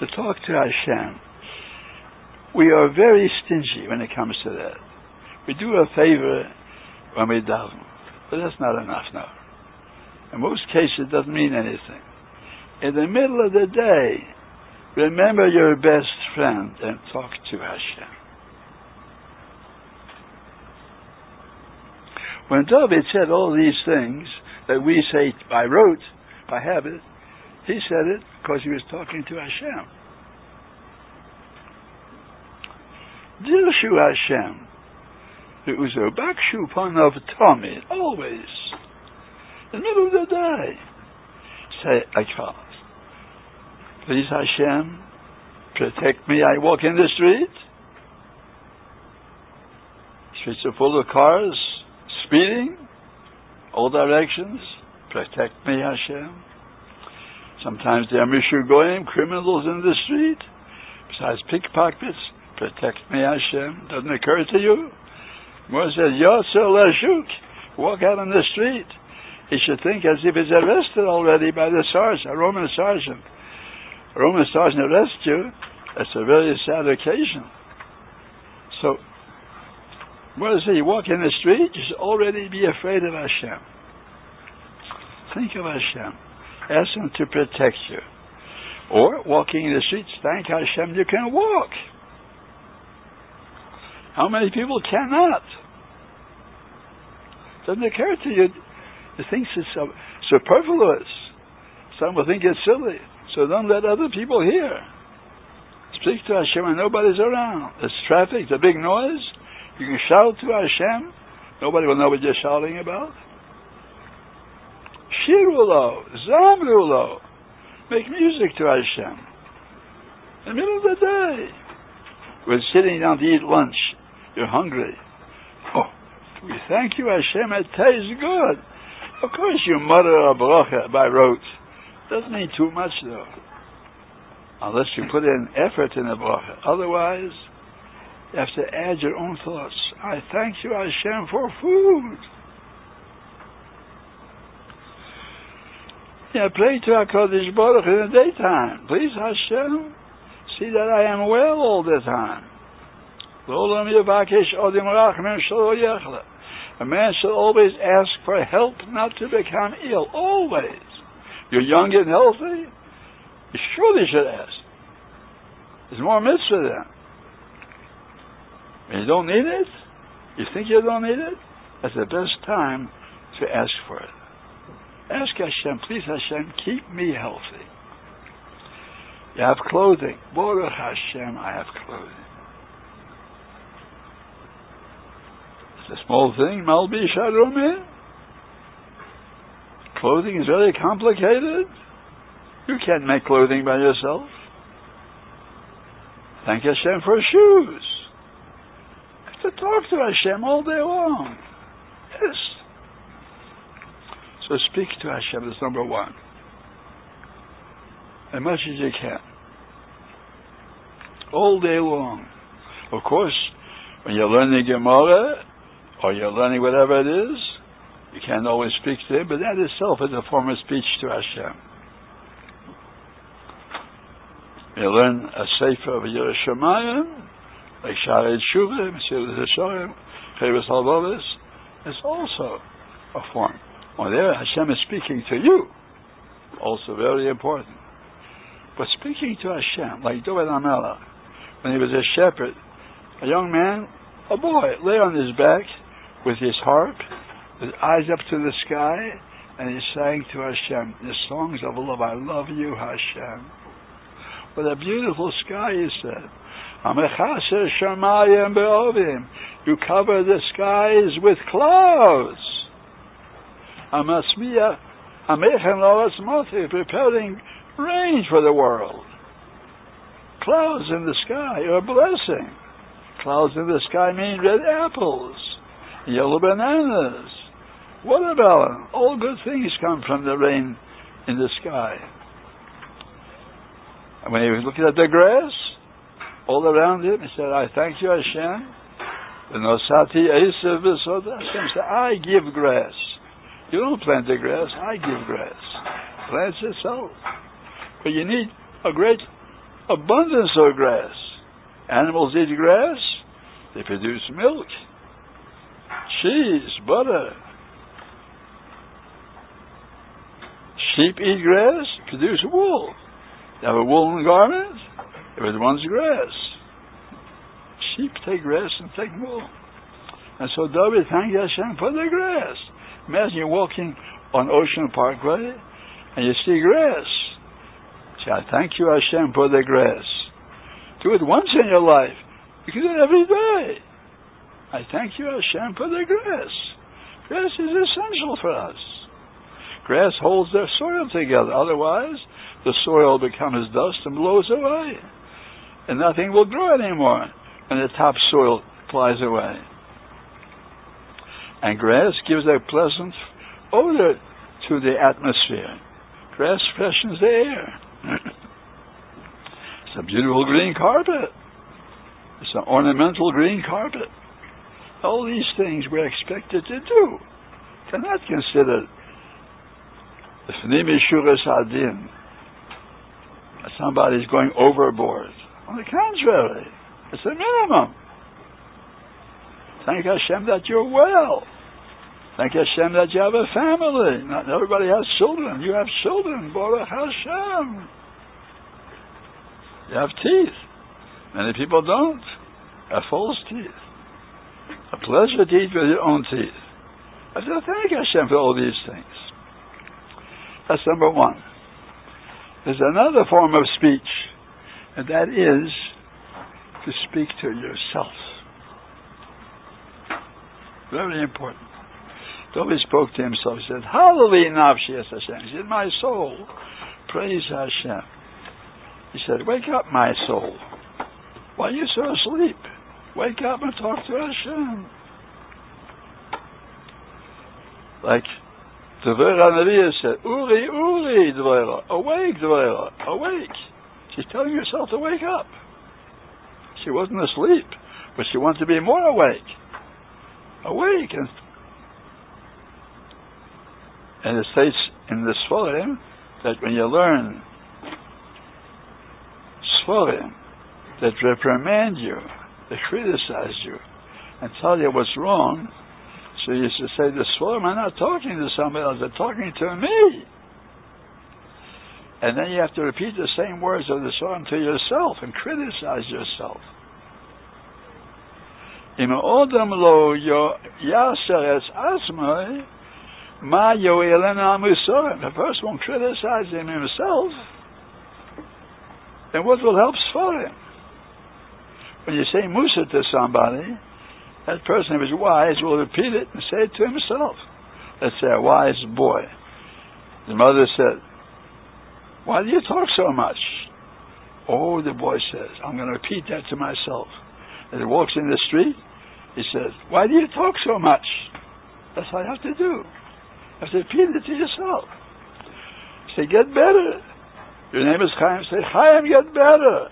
To talk to Hashem. We are very stingy when it comes to that. We do a favor when we daven, but that's not enough now. In most cases, it doesn't mean anything. In the middle of the day, remember your best friend and talk to Hashem. When David said all these things that we say by rote, by habit, he said it because he was talking to Hashem. Dirshu Hashem. It was a bakshu panav tamid, always. In the middle of the day. Say it like follows. Please Hashem, protect me. I walk in the street. Streets are full of cars. Speeding, all directions, protect me, Hashem. Sometimes there are Mishugoyim, criminals in the street, besides pickpockets, protect me, Hashem. Doesn't occur to you? Moses said, Yotzel Lashuk, walk out on the street. He should think as if he's arrested already by the sergeant, a Roman sergeant. A Roman sergeant arrests you, that's a very sad occasion. So, what does he walk in the street? You should already be afraid of Hashem. Think of Hashem. Ask him to protect you. Or walking in the streets, thank Hashem you can walk. How many people cannot? Doesn't occur to you. You think it's superfluous. Some will think it's silly. So don't let other people hear. Speak to Hashem when nobody's around. There's traffic, the big noise. You can shout to Hashem. Nobody will know what you're shouting about. Shirulo, Zamrulo. Make music to Hashem. In the middle of the day. We're sitting down to eat lunch. You're hungry. Oh, we thank you, Hashem. It tastes good. Of course you mutter a bracha by rote. Doesn't mean too much, though. Unless you put in effort in the bracha. Otherwise, you have to add your own thoughts. I thank you, Hashem, for food. I pray to HaKadosh Baruch Hu in the daytime. Please, Hashem, see that I am well all the time. A man should always ask for help not to become ill. Always. You're young and healthy? You surely should ask. There's more mitzvah there. And you don't need it? You think you don't need it? That's the best time to ask for it. Ask Hashem, please Hashem, keep me healthy. You have clothing. Baruch Hashem, I have clothing. It's a small thing, Malbi Sharumi. Clothing is very complicated. You can't make clothing by yourself. Thank Hashem for shoes. I have to talk to Hashem all day long. Yes. So speak to Hashem, that's number one. As much as you can. All day long. Of course, when you're learning Gemara, or you're learning whatever it is, you can't always speak to him, but that itself is a form of speech to Hashem. You learn a Sefer of Yerushalayim, like Shari Tshuva, Mesilas Yesharim, Chaye Batole, it's also a form. Well, there Hashem is speaking to you, also very important. But speaking to Hashem, like David HaMelech, when he was a shepherd, a young man, a boy, lay on his back with his harp, his eyes up to the sky, and he sang to Hashem the songs of love. I love you, Hashem. What a beautiful sky, he said. You cover the skies with clouds. Preparing rain for the world. Clouds in the sky are a blessing. Clouds in the sky mean red apples, yellow bananas, watermelon. All good things come from the rain in the sky. And when he was looking at the grass, all around him, he said, I thank you, Hashem. Hashem said, I give grass. You don't plant the grass, I give grass. Plants itself. But you need a great abundance of grass. Animals eat grass, they produce milk, cheese, butter. Sheep eat grass, produce wool. You have a woolen garment, it runs grass. Sheep take grass and take wool. And so David thanked Hashem for the grass. Imagine you're walking on Ocean Parkway and you see grass. Say, I thank you, Hashem, for the grass. Do it once in your life. You can do it every day. I thank you, Hashem, for the grass. Grass is essential for us. Grass holds the soil together. Otherwise, the soil becomes dust and blows away. And nothing will grow anymore when the topsoil flies away. And grass gives a pleasant odor to the atmosphere. Grass freshens the air. It's a beautiful green carpet. It's an ornamental green carpet. All these things we're expected to do. They're not considered. Somebody's going overboard. On the contrary, it's a minimum. Thank Hashem that you're well. Thank Hashem that you have a family. Not everybody has children. You have children. Baruch Hashem. You have teeth. Many people don't. Have false teeth. A pleasure to eat with your own teeth. I have to thank Hashem for all these things. That's number one. There's another form of speech, and that is to speak to yourself. Very important. David spoke to himself. He said, Hallelujah, Nafshi es Hashem. He said, my soul, praise Hashem. He said, wake up, my soul. Why are you so asleep? Wake up and talk to Hashem. Like the Veranavir said, Uri, Uri, Dvera. Awake, Dvera. Awake. She's telling herself to wake up. She wasn't asleep, but she wanted to be more awake. Awake. And it states in the Sforim that when you learn Sforim that reprimand you, that criticize you, and tell you what's wrong, so you should say, the Sforim are not talking to somebody else, they're talking to me. And then you have to repeat the same words of the Sforim to yourself and criticize yourself. Im odam lo yaser es asmai, ma yo elena amusorim. The person won't criticize himself, and what will help Sforim? When you say Musa to somebody, that person who is wise will repeat it and say it to himself. Let's say a wise boy. The mother said, why do you talk so much? Oh, the boy says, I'm going to repeat that to myself. As he walks in the street, he says, why do you talk so much? That's what I have to do. I have to repeat it to yourself. Say, get better. Your name is Chaim. Say, Chaim, get better.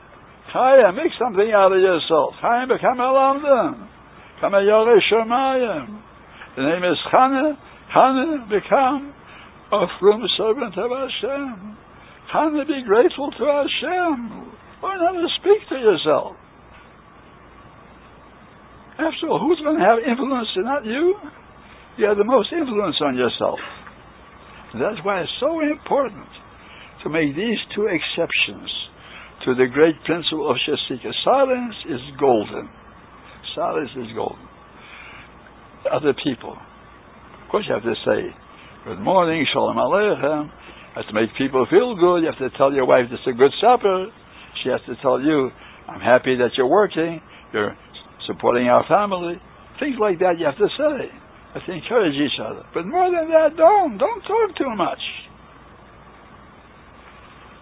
Chaim, make something out of yourself. Chaim, become a lamdam. Become a Yorei Shomayim. The name is Chana. Chana, become a frum servant of Hashem. Chana, be grateful to Hashem. Learn how to speak to yourself. After all, who's going to have influence and not you? You have the most influence on yourself. And that's why it's so important to make these two exceptions to the great principle of Shesika. Silence is golden. Silence is golden. Other people. Of course you have to say, good morning, shalom aleichem. You have to make people feel good. You have to tell your wife this is a good supper. She has to tell you, I'm happy that you're working. You're supporting our family. Things like that you have to say. You have to encourage each other. But more than that, don't talk too much.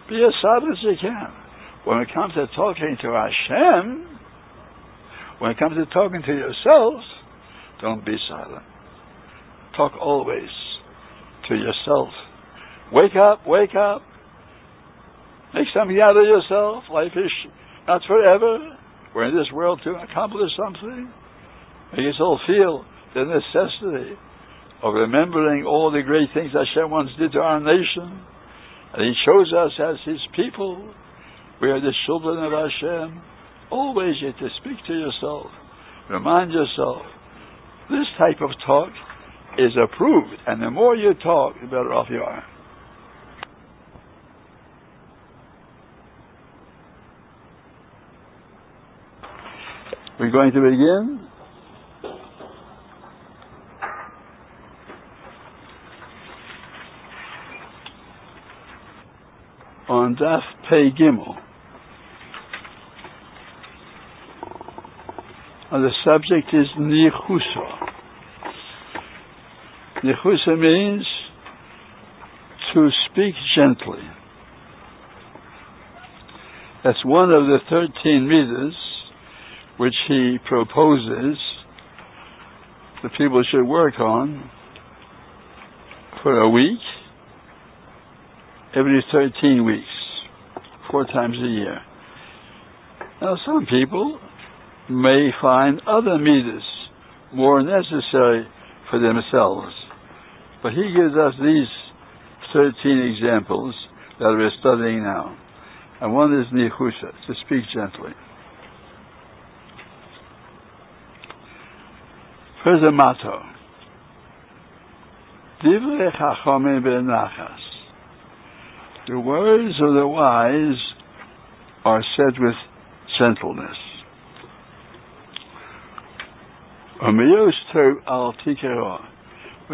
Be as silent as you can. When it comes to talking to Hashem, when it comes to talking to yourselves, don't be silent. Talk always to yourself. Wake up, wake up. Make something out of yourself. Life is not forever. We're in this world to accomplish something. Make us all feel the necessity of remembering all the great things Hashem once did to our nation. And He chose us as His people. We are the children of Hashem. Always you have to speak to yourself. Remind yourself. This type of talk is approved. And the more you talk, the better off you are. We're going to begin. On Daf Pei Gimel. And the subject is Nichusa. Nichusa means to speak gently. That's one of the 13 midas which he proposes the people should work on for a week, every 13 weeks, 4 times a year. Now some people may find other midas more necessary for themselves, but he gives us these 13 examples that we're studying now. And one is Nichusa, to speak gently. Here's a motto. Divrei Chachamim benachas. The words of the wise are said with gentleness. When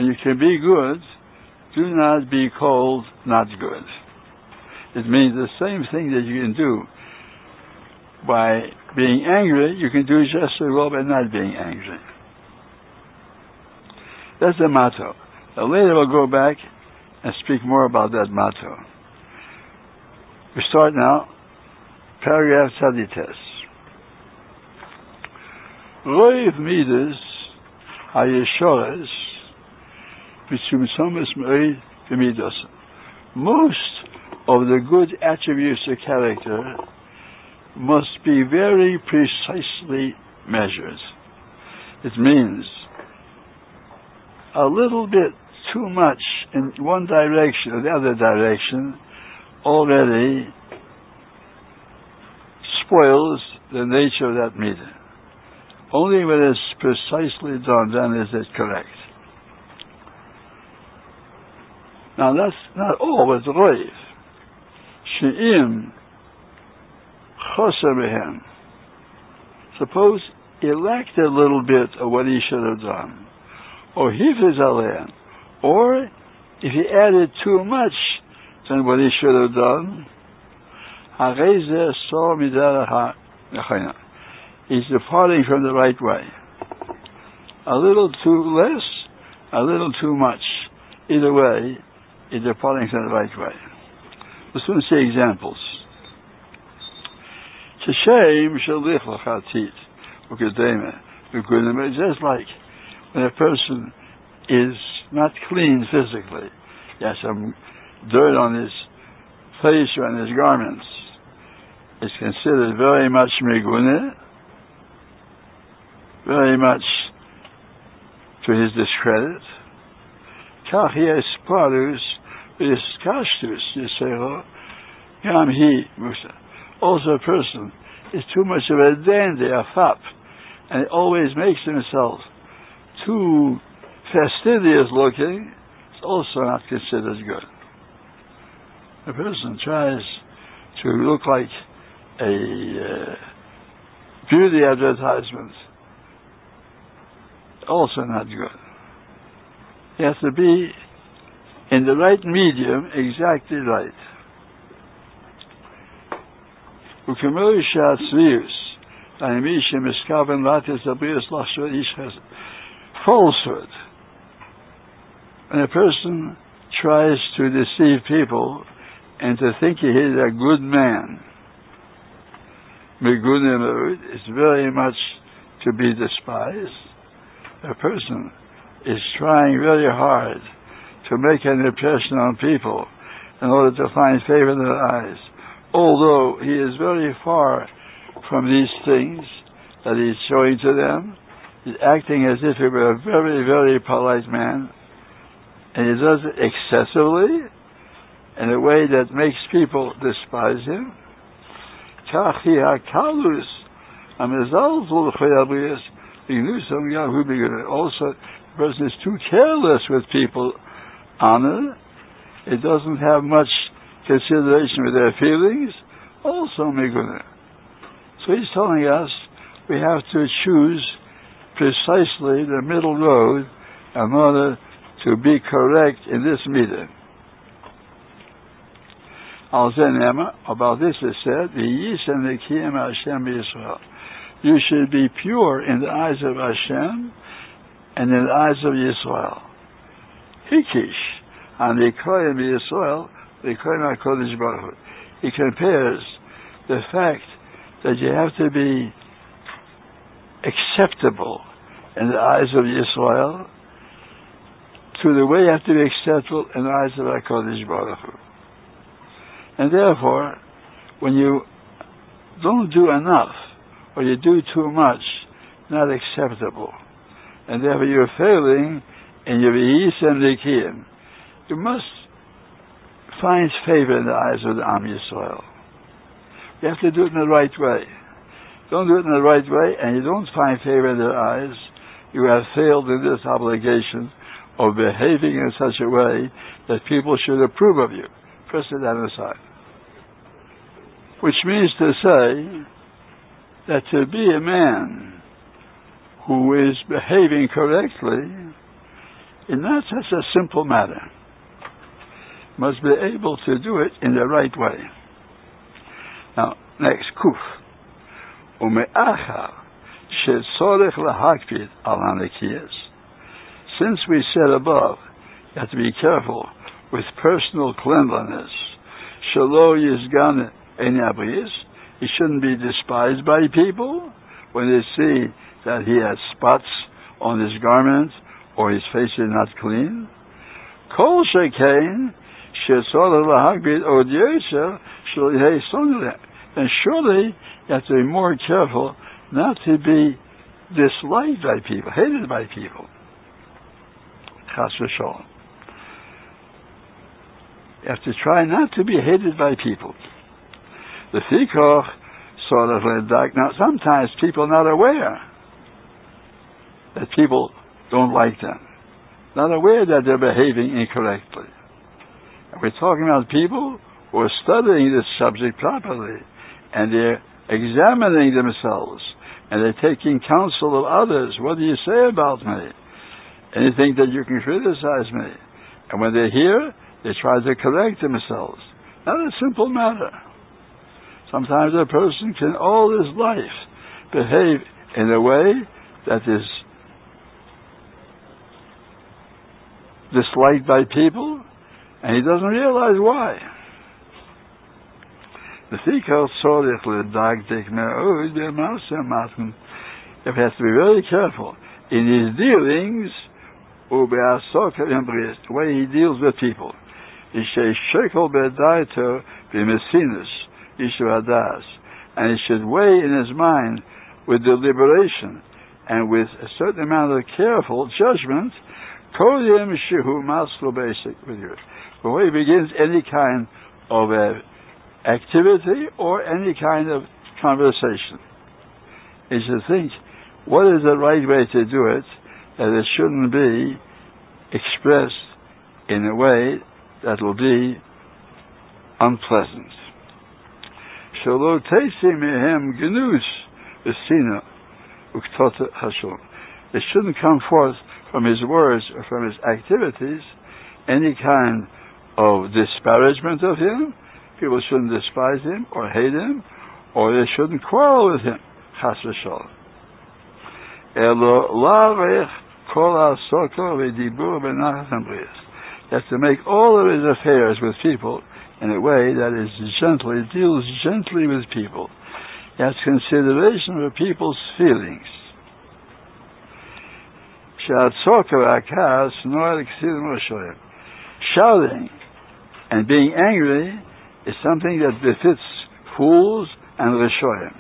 you can be good, do not be called not good. It means the same thing that you can do by being angry, you can do just as well by not being angry. That's the motto. Now later we'll go back and speak more about that motto. We start now, paragraph Tzadites. Roiv Midas Hayeshores Mitzumsomis Mei Midas. Most of the good attributes of character must be very precisely measured. It means a little bit too much in one direction or the other direction already spoils the nature of that midah. Only when it's precisely done, then is it correct. Now that's not always right. She'im choser behem. Suppose he lacked a little bit of what he should have done, or hifez aleim, or if he added too much than what he should have done, harei zeh so midah ha'nechona. He's departing from the right way. A little too less, a little too much. Either way, he's departing from the right way. Let's soon see examples. Just like when a person is not clean physically, he has some dirt on his face or on his garments, it's considered very much migune, very much to his discredit. Also, a person is too much of a dandy, a fop, and he always makes himself too fastidious looking. It's also not considered good. A person tries to look like a beauty advertisement. Also not good. You have to be in the right medium, exactly right. Falsehood. When a person tries to deceive people and to think he is a good man, it's very much to be despised. A person is trying very hard to make an impression on people in order to find favor in their eyes, although he is very far from these things that he's showing to them. He's acting as if he were a very, very polite man, and he does it excessively in a way that makes people despise him. Also, the person is too careless with people, honor. It doesn't have much consideration with their feelings. Also, miguna. So he's telling us we have to choose precisely the middle road in order to be correct in this midah. About this is said, you should be pure in the eyes of Hashem and in the eyes of Yisrael. Hikish, and the Kohen Yisrael, the Kohen HaKadosh Baruch Hu. He compares the fact that you have to be acceptable in the eyes of Yisrael to the way you have to be acceptable in the eyes of HaKadosh Baruch Hu. And therefore, when you don't do enough, or you do too much, not acceptable. And therefore you're failing in your Yis and Likim. You must find favor in the eyes of the Am Yisrael. You have to do it in the right way. Don't do it in the right way, and you don't find favor in their eyes, you have failed in this obligation of behaving in such a way that people should approve of you. Press it down aside. Which means to say that to be a man who is behaving correctly is not such a simple matter. Must be able to do it in the right way. Now, next, kuf. Ume'achar she'tzorech lahakpid al hanekiyas. Since we said above, you have to be careful with personal cleanliness. Shelo yizgan eni abrius. He shouldn't be despised by people when they see that he has spots on his garments or his face is not clean. Kol shekain she'tzorah lahagbid odiyosha shloihei sonileh. And surely you have to be more careful not to be disliked by people, hated by people. Chas v'sholom. You have to try not to be hated by people. The Sikoch sort of led back. Now, sometimes people are not aware that people don't like them. Not aware that they're behaving incorrectly. And we're talking about people who are studying this subject properly, and they're examining themselves, and they're taking counsel of others. What do you say about me? Anything that you can criticize me? And when they hear, they try to correct themselves. Not a simple matter. Sometimes a person can all his life behave in a way that is disliked by people, and he doesn't realize why. If it has to be very careful in his dealings, the way he deals with people. He says, and he should weigh in his mind with deliberation and with a certain amount of careful judgment before he begins any kind of activity or any kind of conversation. He should think, what is the right way to do it, that it shouldn't be expressed in a way that will be unpleasant. It shouldn't come forth from his words or from his activities any kind of disparagement of him. People shouldn't despise him or hate him, or they shouldn't quarrel with him. Chas v'shalom. You have to make all of his affairs with people in a way that is gently, deals gently with people. He has consideration for people's feelings. Shouting and being angry is something that befits fools and Rishoyim.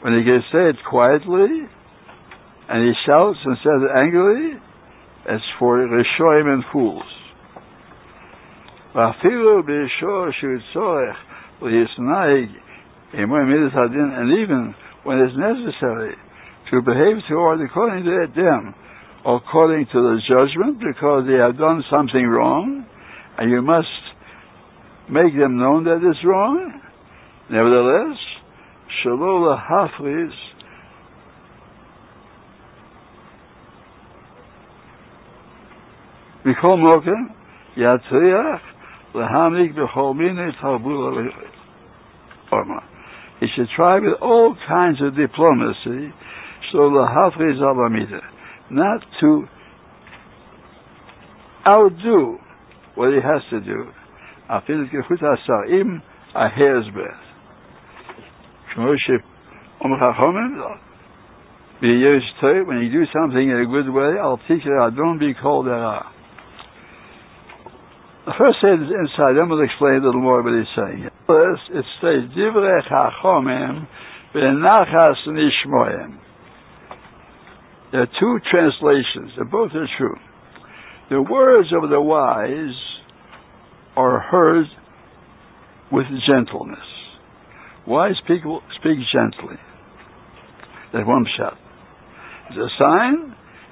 When he can say it quietly, and he shouts and says it angrily, it's for Rishoyim and fools. And even when it's necessary to behave toward according to them, according to the judgment, because they have done something wrong, and you must make them known that it's wrong. Nevertheless, Shalola Hafriz, Mikol Moken, Yatriach, Lahamik, Becholmine, Tabula, Orma. He should try with all kinds of diplomacy, Shalola Hafriz Abamida, not to outdo what he has to do. Afil Gechuta Sarim, a hair's breadth. When you do something in a good way, don't be called thereof. The first sentence inside, then we'll explain a little more what he's saying. First, it states, Divrei Chachomim v'nachas nishmoim. There are two translations, and both are true. The words of the wise are heard with gentleness. Wise people speak gently. That one shot. It's a sign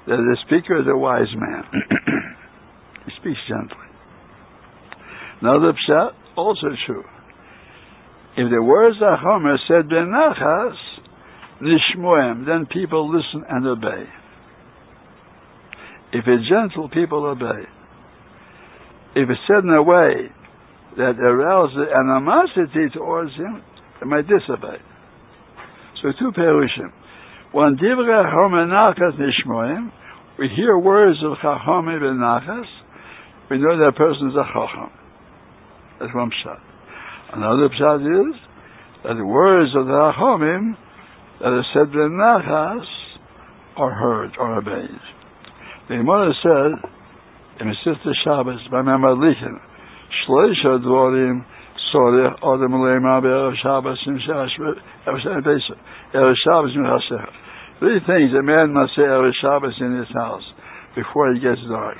that the speaker is a wise man. He speaks gently. Another pshat, also true. If the words of Homer said benachas nishmoem, then people listen and obey. If it's gentle, people obey. If it's said in a way that arouses animosity towards him, they might disobey. So two perushim. One, divrei chacham nachas nishmoim. We hear words of chacham benachas. We know that person is a chacham. That's one pshat. Another pshat is that the words of the chachamim that are said benachas are heard or obeyed. The Emuna said in Sister Shabbos by Mamadlikin, Shloisha dvorim. Three things a man must say every Shabbos in his house before it gets dark.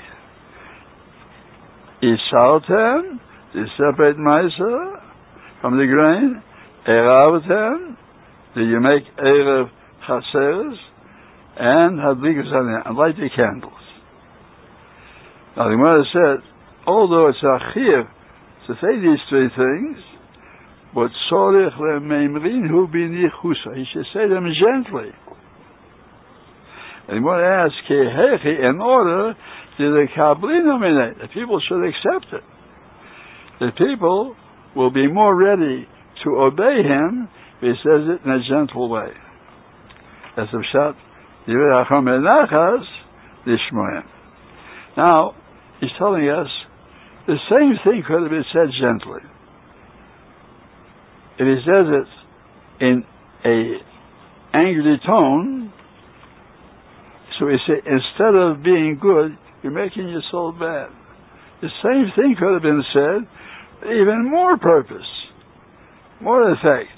is saltem, to separate ma'aser from the grain, eravtem, do you make erev chaseres, and hadlikus and light the candles. Now the Gemara said, although it's achir to say these three things, but sorech lemeimrin hu binichusa, he should say them gently. And one asks, kehechi, in order to the kabli nominate, the people should accept it. The people will be more ready to obey him if he says it in a gentle way. As of Shat, now, he's telling us the same thing could have been said gently. If he says it in an angry tone, so we say, instead of being good, you're making your soul bad. The same thing could have been said, even more purpose, more effect,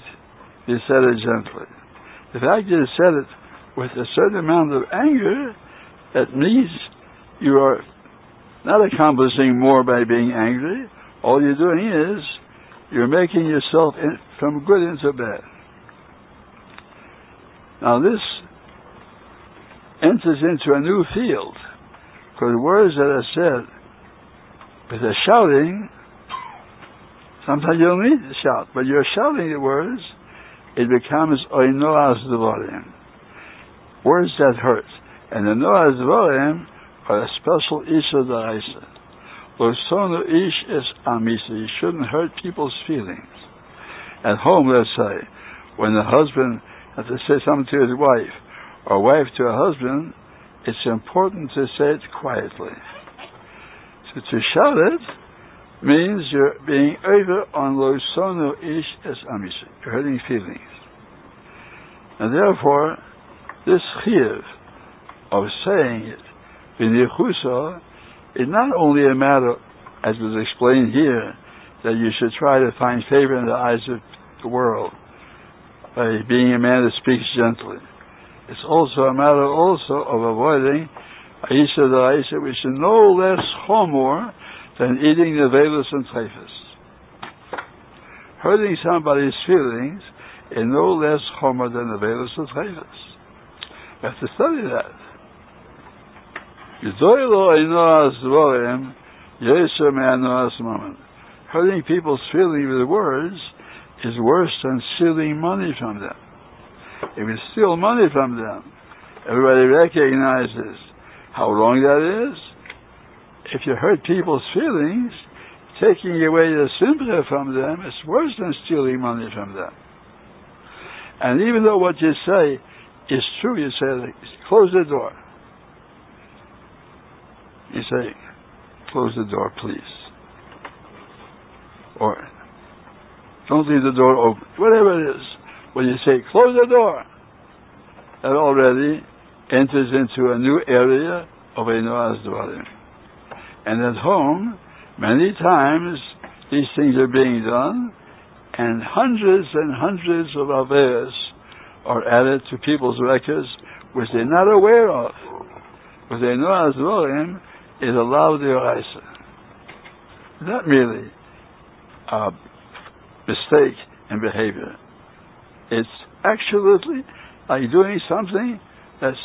he said it gently. The fact that he said it with a certain amount of anger, that means you are not accomplishing more by being angry. All you're doing is, you're making yourself from good into bad. Now this enters into a new field, because words that are said with a shouting, sometimes you don't need to shout, but you're shouting the words, it becomes Noah's devarim, words that hurt. And the Noah's devarim are a special issur d'oraisa. Lo sonu ish es amisha, you shouldn't hurt people's feelings. At home, let's say, when the husband has to say something to his wife, or wife to a husband, it's important to say it quietly. So to shout it means you're being over on lo sonu ish es amisha, you're hurting feelings. And therefore, this chiyuv of saying it in Nichusa is not only a matter, as was explained here, that you should try to find favor in the eyes of the world by being a man that speaks gently. It's also a matter of avoiding Aisha Da'aisha, which is no less chomor than eating the Aveiros and Sefer. Hurting somebody's feelings is no less chomor than the Aveiros and Sefer. You have to study that. Hurting people's feelings with words is worse than stealing money from them. If you steal money from them, everybody recognizes how wrong that is. If you hurt people's feelings, taking away the simcha from them is worse than stealing money from them. And even though what you say is true, you say, close the door. You say, close the door, please. Or, don't leave the door open. Whatever it is. When you say, close the door, that already enters into a new area of a Noah's dwelling. And at home, many times, these things are being done, and hundreds of aveiros are added to people's records, which they're not aware of. But a Noah's dwelling is allowed the oraisa. Not merely a mistake in behavior. It's actually like doing something that's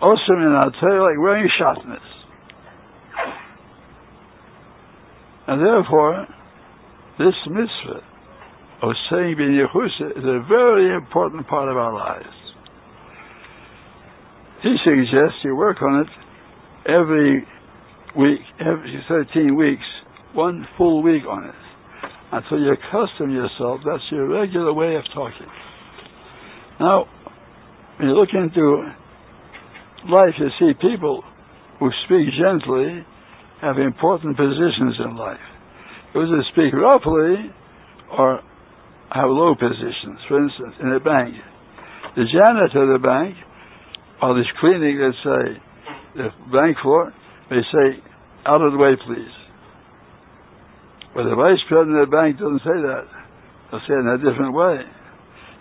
awesome in our tail, like wearing shatness. And therefore, this mitzvah of saying b'nichusa is a very important part of our lives. He suggests you work on it every week, every 13 weeks, one full week on it, until you accustom yourself. That's your regular way of talking. Now, when you look into life, you see people who speak gently have important positions in life. Those who speak roughly or have low positions. For instance, in a bank, the janitor of the bank, or this cleaning, let's say, the bank floor, they say, out of the way, please. But the vice president of the bank doesn't say that. They'll say it in a different way.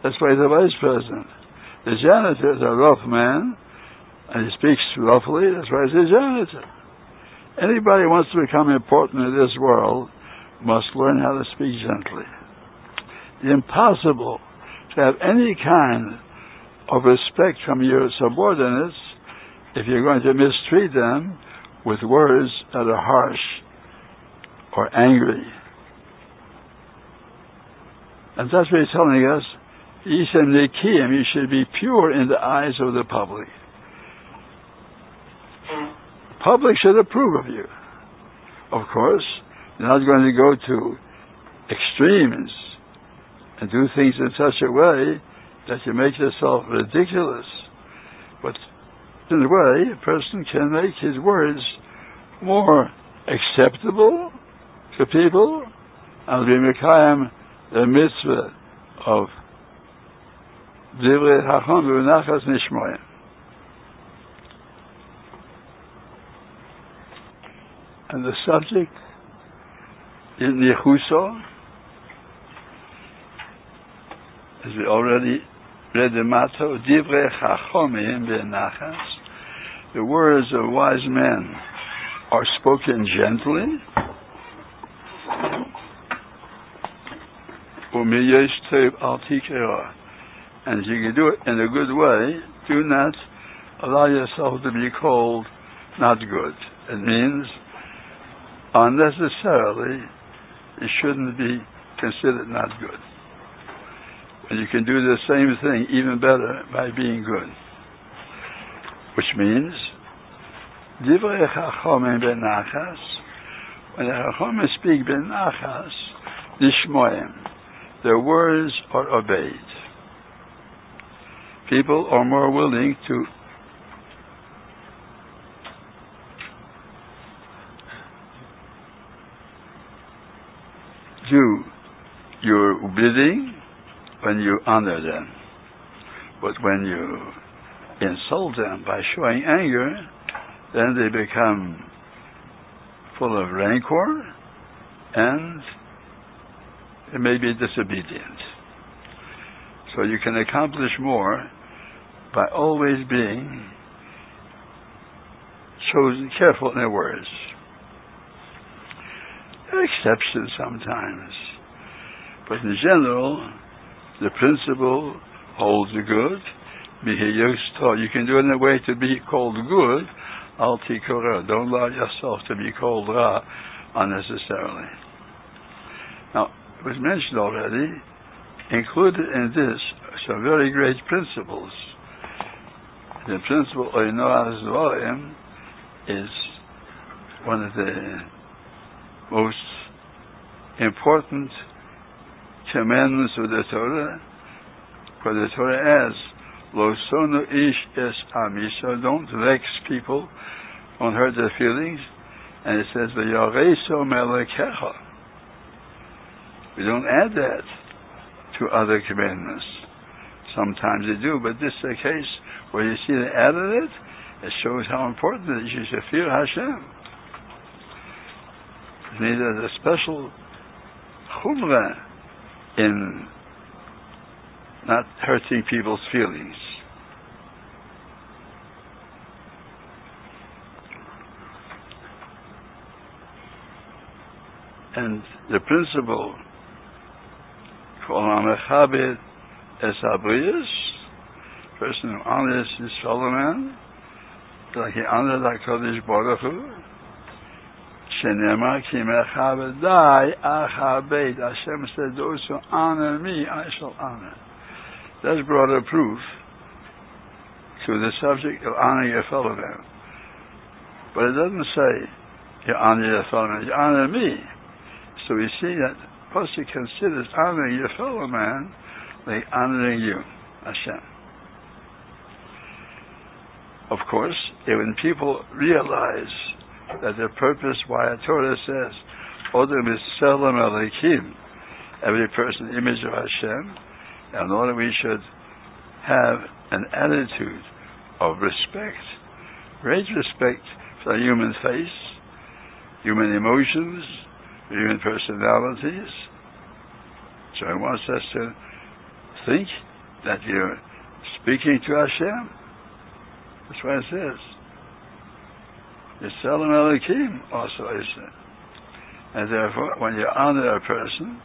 That's why the vice president. The janitor is a rough man, and he speaks roughly. That's why he's a janitor. Anybody who wants to become important in this world must learn how to speak gently. It's impossible to have any kind of respect from your subordinates if you're going to mistreat them with words that are harsh or angry. And that's what he's telling us. Yisem Nikim, you should be pure in the eyes of the public. The public should approve of you. Of course, you're not going to go to extremes and do things in such a way that you make yourself ridiculous. But in a way, a person can make his words more acceptable to people and be mekayem the mitzvah of divrei hacham v'nachas nishmoyim. And the subject is Nichusa. As we already read the motto, divrei chachomim v'nachas, the words of wise men are spoken gently. And if you can do it in a good way, do not allow yourself to be called not good. It means unnecessarily it shouldn't be considered not good. And you can do the same thing even better by being good. Which means, divrei chachomim benachas, when the chachomim speak benachas, nishmoim, their words are obeyed. People are more willing to do your bidding when you honor them. But when you insult them by showing anger, then they become full of rancor and they may be disobedient. So you can accomplish more by always being chosen, careful in their words. There are exceptions sometimes, but in general, the principle holds good. You can do it in a way to be called good. Don't allow yourself to be called ra unnecessarily. Now, it was mentioned already, included in this are some very great principles. The principle of Noah's devarim is one of the most important commandments of the Torah, for the Torah adds, Lo sonu ish es amisha, don't vex people, don't hurt their feelings, and it says, we don't add that to other commandments. Sometimes they do, but this is a case where you see they added it. It shows how important it is. You should fear Hashem. There's a special Chumrah in not hurting people's feelings. And the principle person who honors his fellow man, like he honored HaKadosh Baruch Hu, Hashem said, those who honor me, I shall honor. That's broader proof to the subject of honoring your fellow man. But it doesn't say, you honor your fellow man, you honor me. So we see that a person considers honoring your fellow man like honoring you, Hashem. Of course, when people realize that the purpose why the Torah says, Odom is Selam Alekim, every person image of Hashem, in order we should have an attitude of respect, great respect for the human face, human emotions, human personalities. So he wants us to think that you're speaking to Hashem. That's why it says, Yisrael and Elohim also Israel. And therefore, when you honor a person,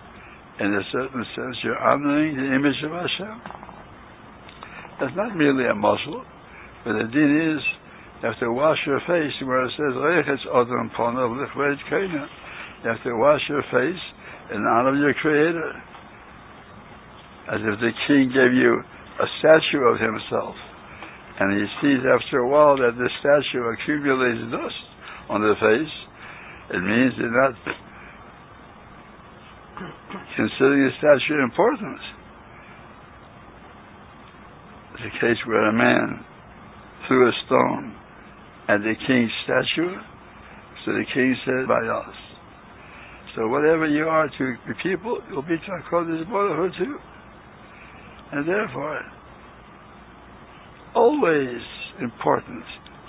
in a certain sense, you're honoring the image of Hashem. That's not merely a muscle, but the din is, you have to wash your face, where it says, you have to wash your face in honor of your Creator. As if the king gave you a statue of himself, and he sees after a while that the statue accumulates dust on the face, it means they're not considering the statue important. It's a case where a man threw a stone at the king's statue, so the king said, by us. So whatever you are to the people, you'll be to HaKadosh Baruch Hu too. And therefore, always important,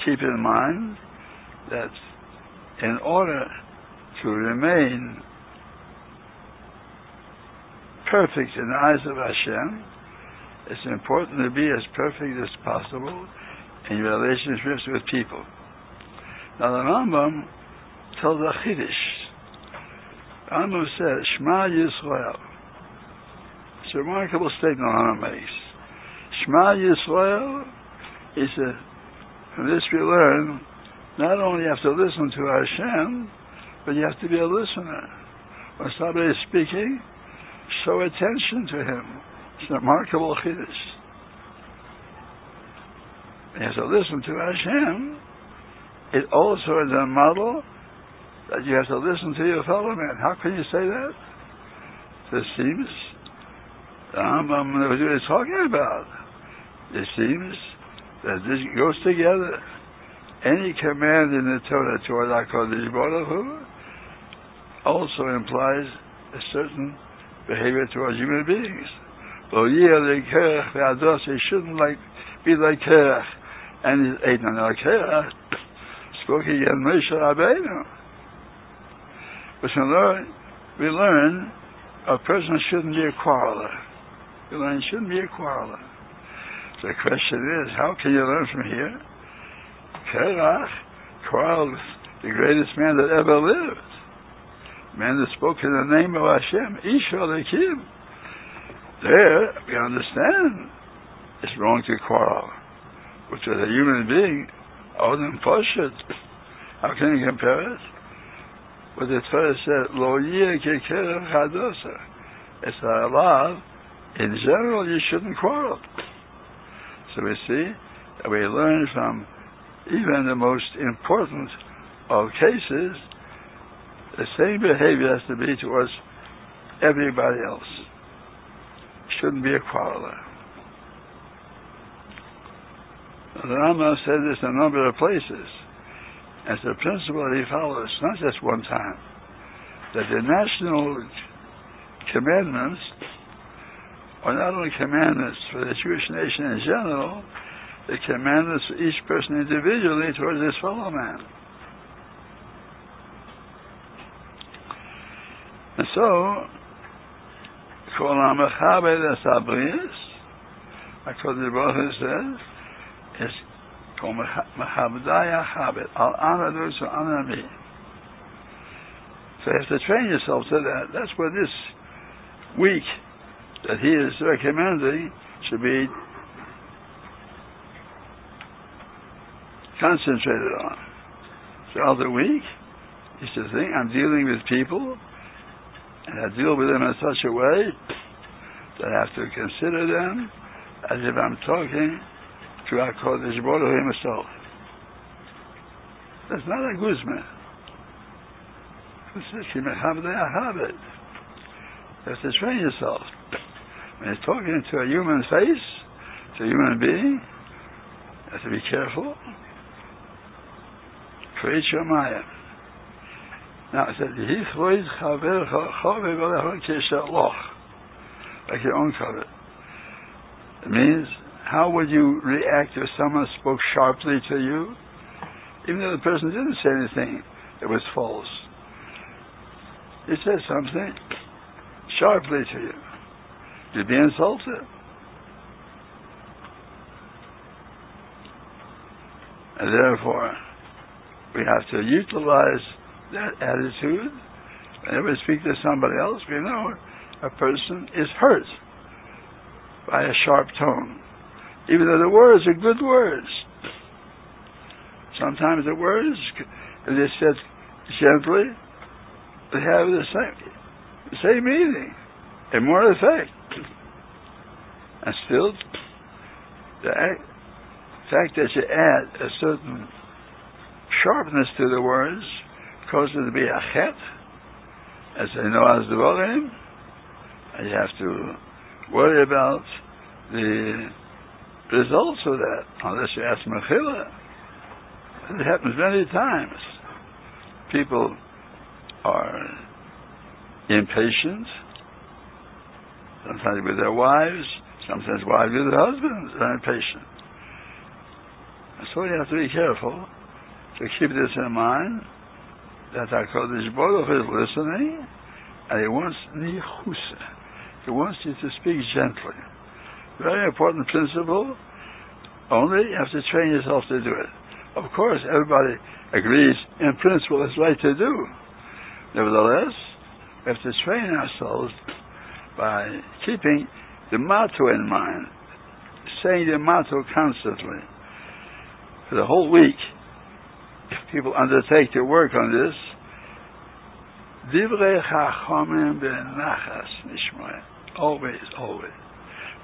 keep in mind that in order to remain perfect in the eyes of Hashem, it's important to be as perfect as possible in your relationships with people. Now the Rambam tells a Chiddush. Rambam says, Shema Yisrael. It's a remarkable statement Rambam makes. Shema Yisrael is a, from this we learn, not only you have to listen to Hashem, but you have to be a listener. When somebody is speaking, show attention to him. It's a remarkable Chiddush. You have to listen to Hashem. It also is a model that you have to listen to your fellow man. How can you say that? This seems, what you're talking about, it seems that this goes together. Any command in the Torah toward HaKadosh Baruch Hu also implies a certain behavior towards human beings. It shouldn't be like Kerach. And it's eight on Kerach, speaking in Moshe Rabbeinu. But we learn a person shouldn't be a quarreler. We learn shouldn't be a quarreler. The question is, how can you learn from here? Kerach quarreled with the greatest man that ever lived. Man that spoke in the name of Hashem, Isha Lekim. There, we understand it's wrong to quarrel, which is a human being, Odom Poshet. How can you compare it? But the Torah said, Lo yeh kekerach hadosa. It's not allowed. In general, you shouldn't quarrel. So we see that we learn from even the most important of cases, the same behavior has to be towards everybody else. Shouldn't be a quarreler. The Rambam said this in a number of places. As the principle that he follows, not just one time, that the national commandments are not only commandments for the Jewish nation in general, the commandments for each person individually towards his fellow man. And so, HaKadosh Baruch Hu says, I'll honor those who honor me. So you have to train yourself to that. That's where this week that he is recommending should be concentrated on. Throughout the week, it's the thing, I'm dealing with people, and I deal with them in such a way that I have to consider them as if I'm talking to HaKadosh Baruch Hu himself. That's not a guzman. You have to train yourself. When you're talking to a human face, to a human being, you have to be careful. Create your maya. Now it said, like your own cover. It means, how would you react if someone spoke sharply to you? Even though the person didn't say anything, it was false. He said something sharply to you. You'd be insulted. And therefore, We have to utilize that attitude. Whenever we speak to somebody else, we know a person is hurt by a sharp tone, even though the words are good words. Sometimes the words, if they're said gently, they have the same meaning and more effect. And still, the fact that you add a certain sharpness to the words causes it to be a chet, as in Noah's devarim, and you have to worry about the results of that, unless you ask mechila. It happens many times. People are impatient, sometimes with their wives, sometimes wives with their husbands are impatient. So you have to be careful to keep this in mind, that HaKadosh Baruch Hu is listening, and He wants Nichusa. He wants you to speak gently. Very important principle. Only you have to train yourself to do it. Of course, everybody agrees in principle it's right to do. Nevertheless, we have to train ourselves by keeping the motto in mind, saying the motto constantly. For the whole week, if people undertake to work on this, Divrei Chachamim Benachas Nishma. Always, always.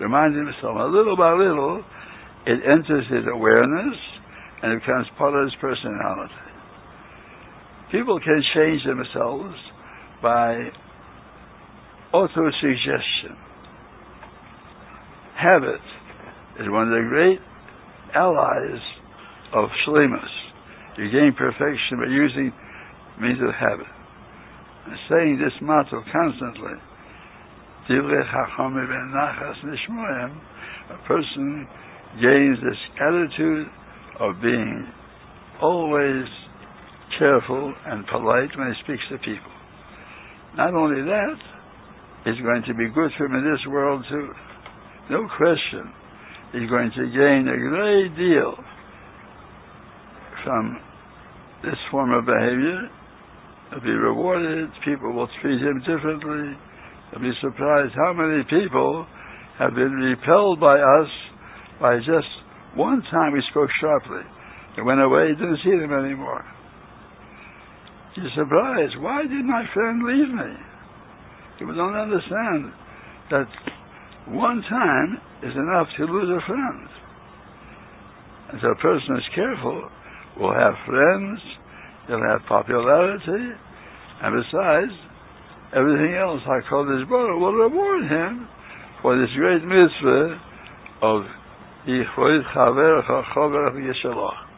Reminding himself, little by little, it enters his awareness and it becomes part of his personality. People can change themselves by autosuggestion. Habit is one of the great allies of shlimus. You gain perfection by using means of habit. And saying this motto constantly, a person gains this attitude of being always careful and polite when he speaks to people. Not only that, it's going to be good for him in this world too. No question, he's going to gain a great deal from this form of behavior. He'll be rewarded, people will treat him differently. You'll be surprised how many people have been repelled by us by just one time we spoke sharply. They went away, didn't see them anymore. You're surprised, why did my friend leave me? People don't understand that one time is enough to lose a friend. And so a person is careful, will have friends, you'll have popularity, and besides, everything else HaKadosh Baruch Hu will reward him for this great mitzvah of Yichvoid Chaver HaChover HaYeshalach.